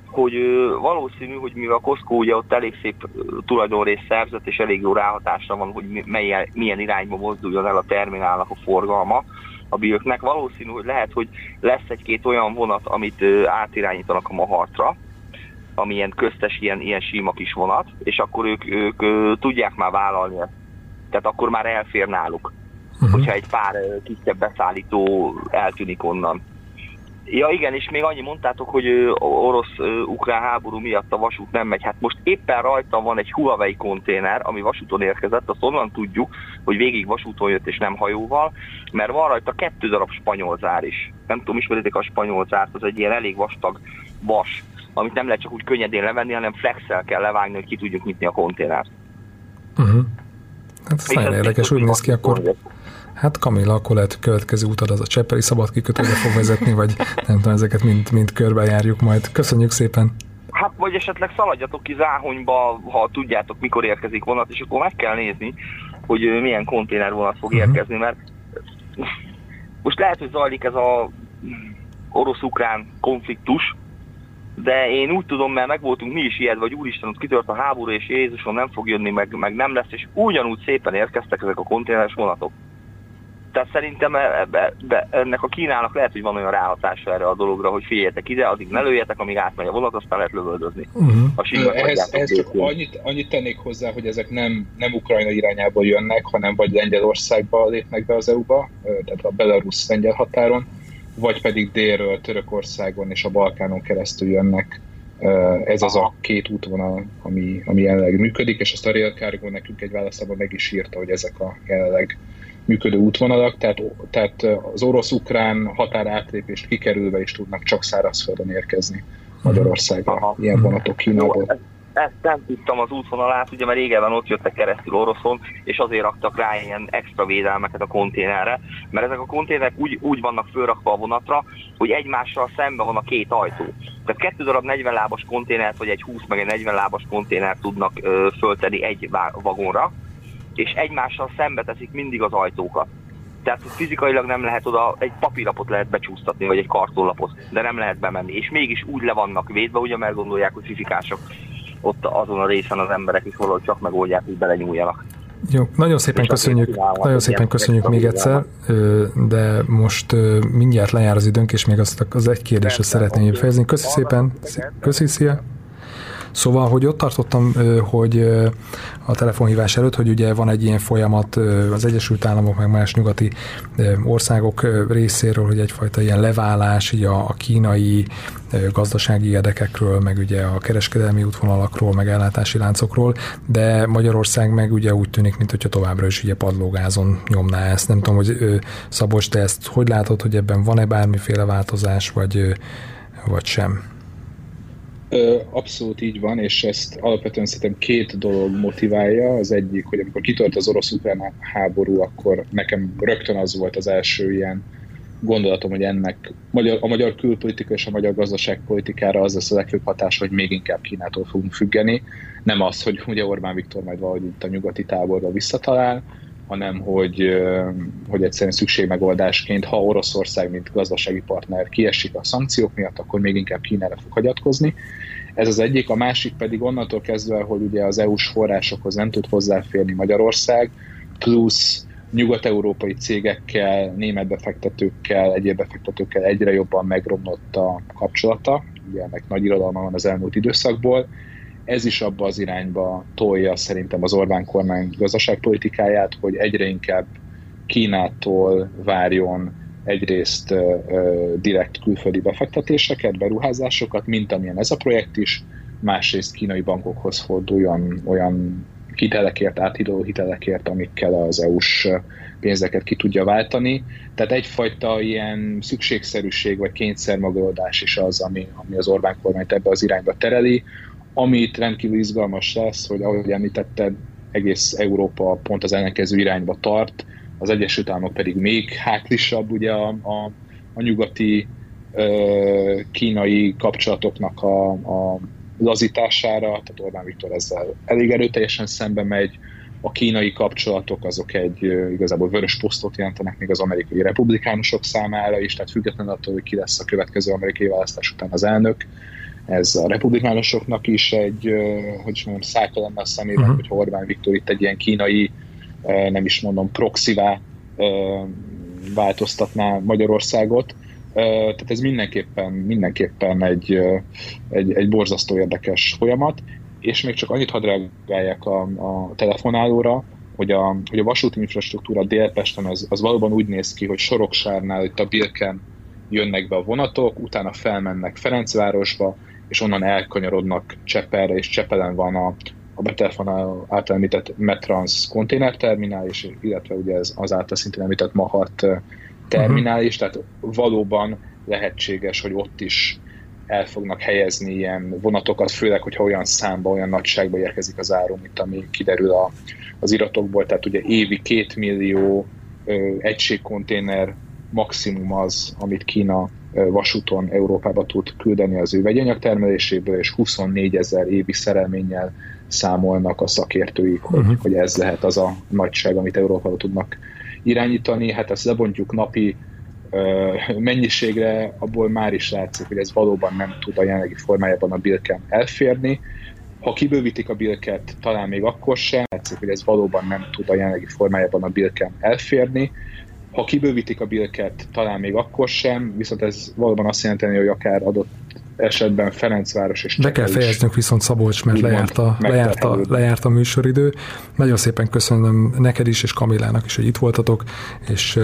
hogy valószínű, hogy mivel a COSCO ugye ott elég szép tulajdonrészt szerzett, és elég jó ráhatásra van, hogy milyen irányba mozduljon el a terminálnak a forgalma a BILK-nek, valószínű, hogy lehet, hogy lesz egy-két olyan vonat, amit átirányítanak a Mahartra, ami ilyen köztes, ilyen sima kis vonat, és akkor ők tudják már vállalni ezt. Tehát akkor már elfér náluk, hogyha egy pár kisebb beszállító eltűnik onnan. Ja igen, és még annyi mondtátok, hogy orosz-ukrán háború miatt a vasút nem megy. Hát most éppen rajta van egy Huawei konténer, ami vasúton érkezett, azt onnan tudjuk, hogy végig vasúton jött és nem hajóval, mert van rajta 2 darab spanyol zár is. Nem tudom, ismeritek a spanyol zárt, az egy ilyen elég vastag vas, amit nem lehet csak úgy könnyedén levenni, hanem flexel kell levágni, hogy ki tudjuk nyitni a konténert. Uh-huh. Hát ez nagyon érdekes, úgy néz ki akkor... Hát Kamilla, akkor lehet, hogy következő utad az a Csepeli szabad kikötőbe fog vezetni, vagy nem tudom, ezeket mind körbejárjuk majd. Köszönjük szépen! Hát vagy esetleg szaladjatok ki Záhonyba, ha tudjátok, mikor érkezik vonat, és akkor meg kell nézni, hogy milyen konténervonat fog érkezni, mert most lehet, hogy zajlik ez a orosz-ukrán konfliktus, de én úgy tudom, mert meg voltunk mi is ilyet, vagy úristen, ott kitört a háború, és Jézusom nem fog jönni, meg nem lesz, és ugyanúgy szépen érkeztek ezek a konténeres vonatok. Tehát szerintem ennek a Kínának lehet, hogy van olyan ráhatása erre a dologra, hogy figyeljetek ide, addig ne lőjetek, amíg átmegy a vonat, aztán lehet lövöldözni. Ehhez csak annyit tennék hozzá, hogy ezek nem Ukrajna irányából jönnek, hanem vagy Lengyelországba lépnek be az EU-ba, tehát a belarusz-lengyel határon, vagy pedig délről, Törökországon és a Balkánon keresztül jönnek. Ez az a 2 útvonal, ami jelenleg működik, és azt a Rail Cargo nekünk egy válaszában meg is írta, hogy ezek a jelenleg működő útvonalak, tehát az orosz-ukrán határátlépést kikerülve is tudnak csak szárazföldön érkezni Magyarországra. Ilyen vonatok Kínából. Ezt nem tudtam az útvonalát, ugye, mert régebben ott jöttek keresztül oroszon, és azért raktak rá ilyen extra védelmeket a konténerre, mert ezek a konténerek úgy vannak fölrakva a vonatra, hogy egymással szemben van a 2 ajtó. Tehát 2 darab 40 lábas konténert, vagy egy 20 meg egy 40 lábas konténert tudnak fölteni egy vagonra, és egymással szembe teszik mindig az ajtókat. Tehát fizikailag nem lehet oda, egy papírlapot lehet becsúsztatni, vagy egy kartonlapot, de nem lehet bemenni. És mégis úgy le vannak védve, ugye, mert gondolják, hogy fifikások ott azon a részen az emberek is valahogy csak megoldják, hogy belenyúljanak. Jó, nagyon szépen köszönjük, még egyszer, de most mindjárt lejár az időnk, és még azt az egy kérdésre szeretném fejezni. Köszi szépen, köszi, szia! Szóval, hogy ott tartottam, hogy a telefonhívás előtt, hogy ugye van egy ilyen folyamat az Egyesült Államok meg más nyugati országok részéről, hogy egyfajta ilyen leválás így a kínai gazdasági érdekekről, meg ugye a kereskedelmi útvonalakról, meg ellátási láncokról, de Magyarország meg ugye úgy tűnik, mint hogyha továbbra is ugye padlógázon nyomná ezt. Nem tudom, hogy Szabolcs, te ezt hogy látod, hogy ebben van-e bármiféle változás, vagy sem? Abszolút így van, és ezt alapvetően szerintem 2 dolog motiválja. Az egyik, hogy amikor kitört az orosz-ukrán háború, akkor nekem rögtön az volt az első ilyen gondolatom, hogy ennek a magyar külpolitika és a magyar gazdaságpolitikára az lesz a legfőbb hatása, hogy még inkább Kínától fogunk függeni. Nem az, hogy ugye Orbán Viktor majd valahogy itt a nyugati táborba visszatalál, hanem hogy egyszerűen szükségmegoldásként, ha Oroszország, mint gazdasági partner kiesik a szankciók miatt, akkor még inkább Kínára fog hagyatkozni. Ez az egyik, a másik pedig onnantól kezdve, hogy ugye az EU-s forrásokhoz nem tud hozzáférni Magyarország, plusz nyugat-európai cégekkel, német befektetőkkel, egyéb befektetőkkel egyre jobban megromlott a kapcsolata, ugye ennek nagy irodalma van az elmúlt időszakból. Ez is abba az irányba tolja szerintem az Orbán kormány gazdaságpolitikáját, hogy egyre inkább Kínától várjon egyrészt direkt külföldi befektetéseket, beruházásokat, mint amilyen ez a projekt is, másrészt kínai bankokhoz forduljon olyan hitelekért, áthidaló hitelekért, amikkel az EU-s pénzeket ki tudja váltani. Tehát egyfajta ilyen szükségszerűség vagy kényszermegoldás is az, ami az Orbán kormányt ebbe az irányba tereli, amit rendkívül izgalmas lesz, hogy ahogy említetted, egész Európa pont az ellenkező irányba tart, az Egyesült Államok pedig még hátlisabb ugye a nyugati kínai kapcsolatoknak a lazítására, tehát Orbán Viktor ezzel elég erőteljesen szembe megy. A kínai kapcsolatok azok egy igazából vörös posztot jelentenek még az amerikai republikánusok számára is, tehát függetlenül attól, hogy ki lesz a következő amerikai választás után az elnök. Ez a republikánusoknak is egy, hogy is mondjam, szájka lenne a szemében, hogy Orbán Viktor itt egy ilyen kínai, nem is mondom, proxivá változtatná Magyarországot. Tehát ez mindenképpen egy borzasztó érdekes folyamat, és még csak annyit hadd reagálják a telefonálóra, hogy a vasúti infrastruktúra Délpesten az valóban úgy néz ki, hogy Soroksárnál, itt a BILK-en jönnek be a vonatok, utána felmennek Ferencvárosba, és onnan elkanyarodnak Csepelre, és Csepelen van a betelefonáló által említett Metrans konténerterminál, és illetve ugye az által szintén említett Mahart terminális, tehát valóban lehetséges, hogy ott is el fognak helyezni ilyen vonatokat, főleg, hogyha olyan számba, olyan nagyságba érkezik az áru, mint ami kiderül az iratokból, tehát ugye évi 2 millió egységkonténer maximum az, amit Kína vasúton Európába tud küldeni az ő vegyanyag termeléséből, és 24 000 évi szerelménnyel számolnak a szakértőik, hogy ez lehet az a nagyság, amit Európába tudnak irányítani. Hát ezt lebontjuk napi mennyiségre, abból már is látszik, hogy ez valóban nem tud a jelenlegi formájában a BILK-en elférni. Ha kibővítik a BILK-et, talán még akkor sem. Látszik, hogy ez valóban nem tud a jelenlegi formájában a BILK-en elférni. Ha kibővítik a BILK-et, talán még akkor sem, viszont ez valóban azt jelenteni, hogy akár adott esetben Ferencváros és Csepel. Be kell fejeznünk viszont, Szabolcs, mert lejárt a műsoridő. Nagyon szépen köszönöm neked is, és Kamillának is, hogy itt voltatok, és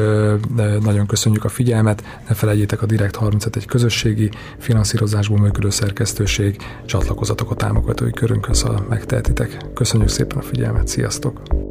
nagyon köszönjük a figyelmet. Ne felejtjétek, a Direkt 35 egy közösségi finanszírozásból működő szerkesztőség, csatlakozatok a támogatói körünkön, szóval megtehetitek. Köszönjük szépen a figyelmet, sziasztok!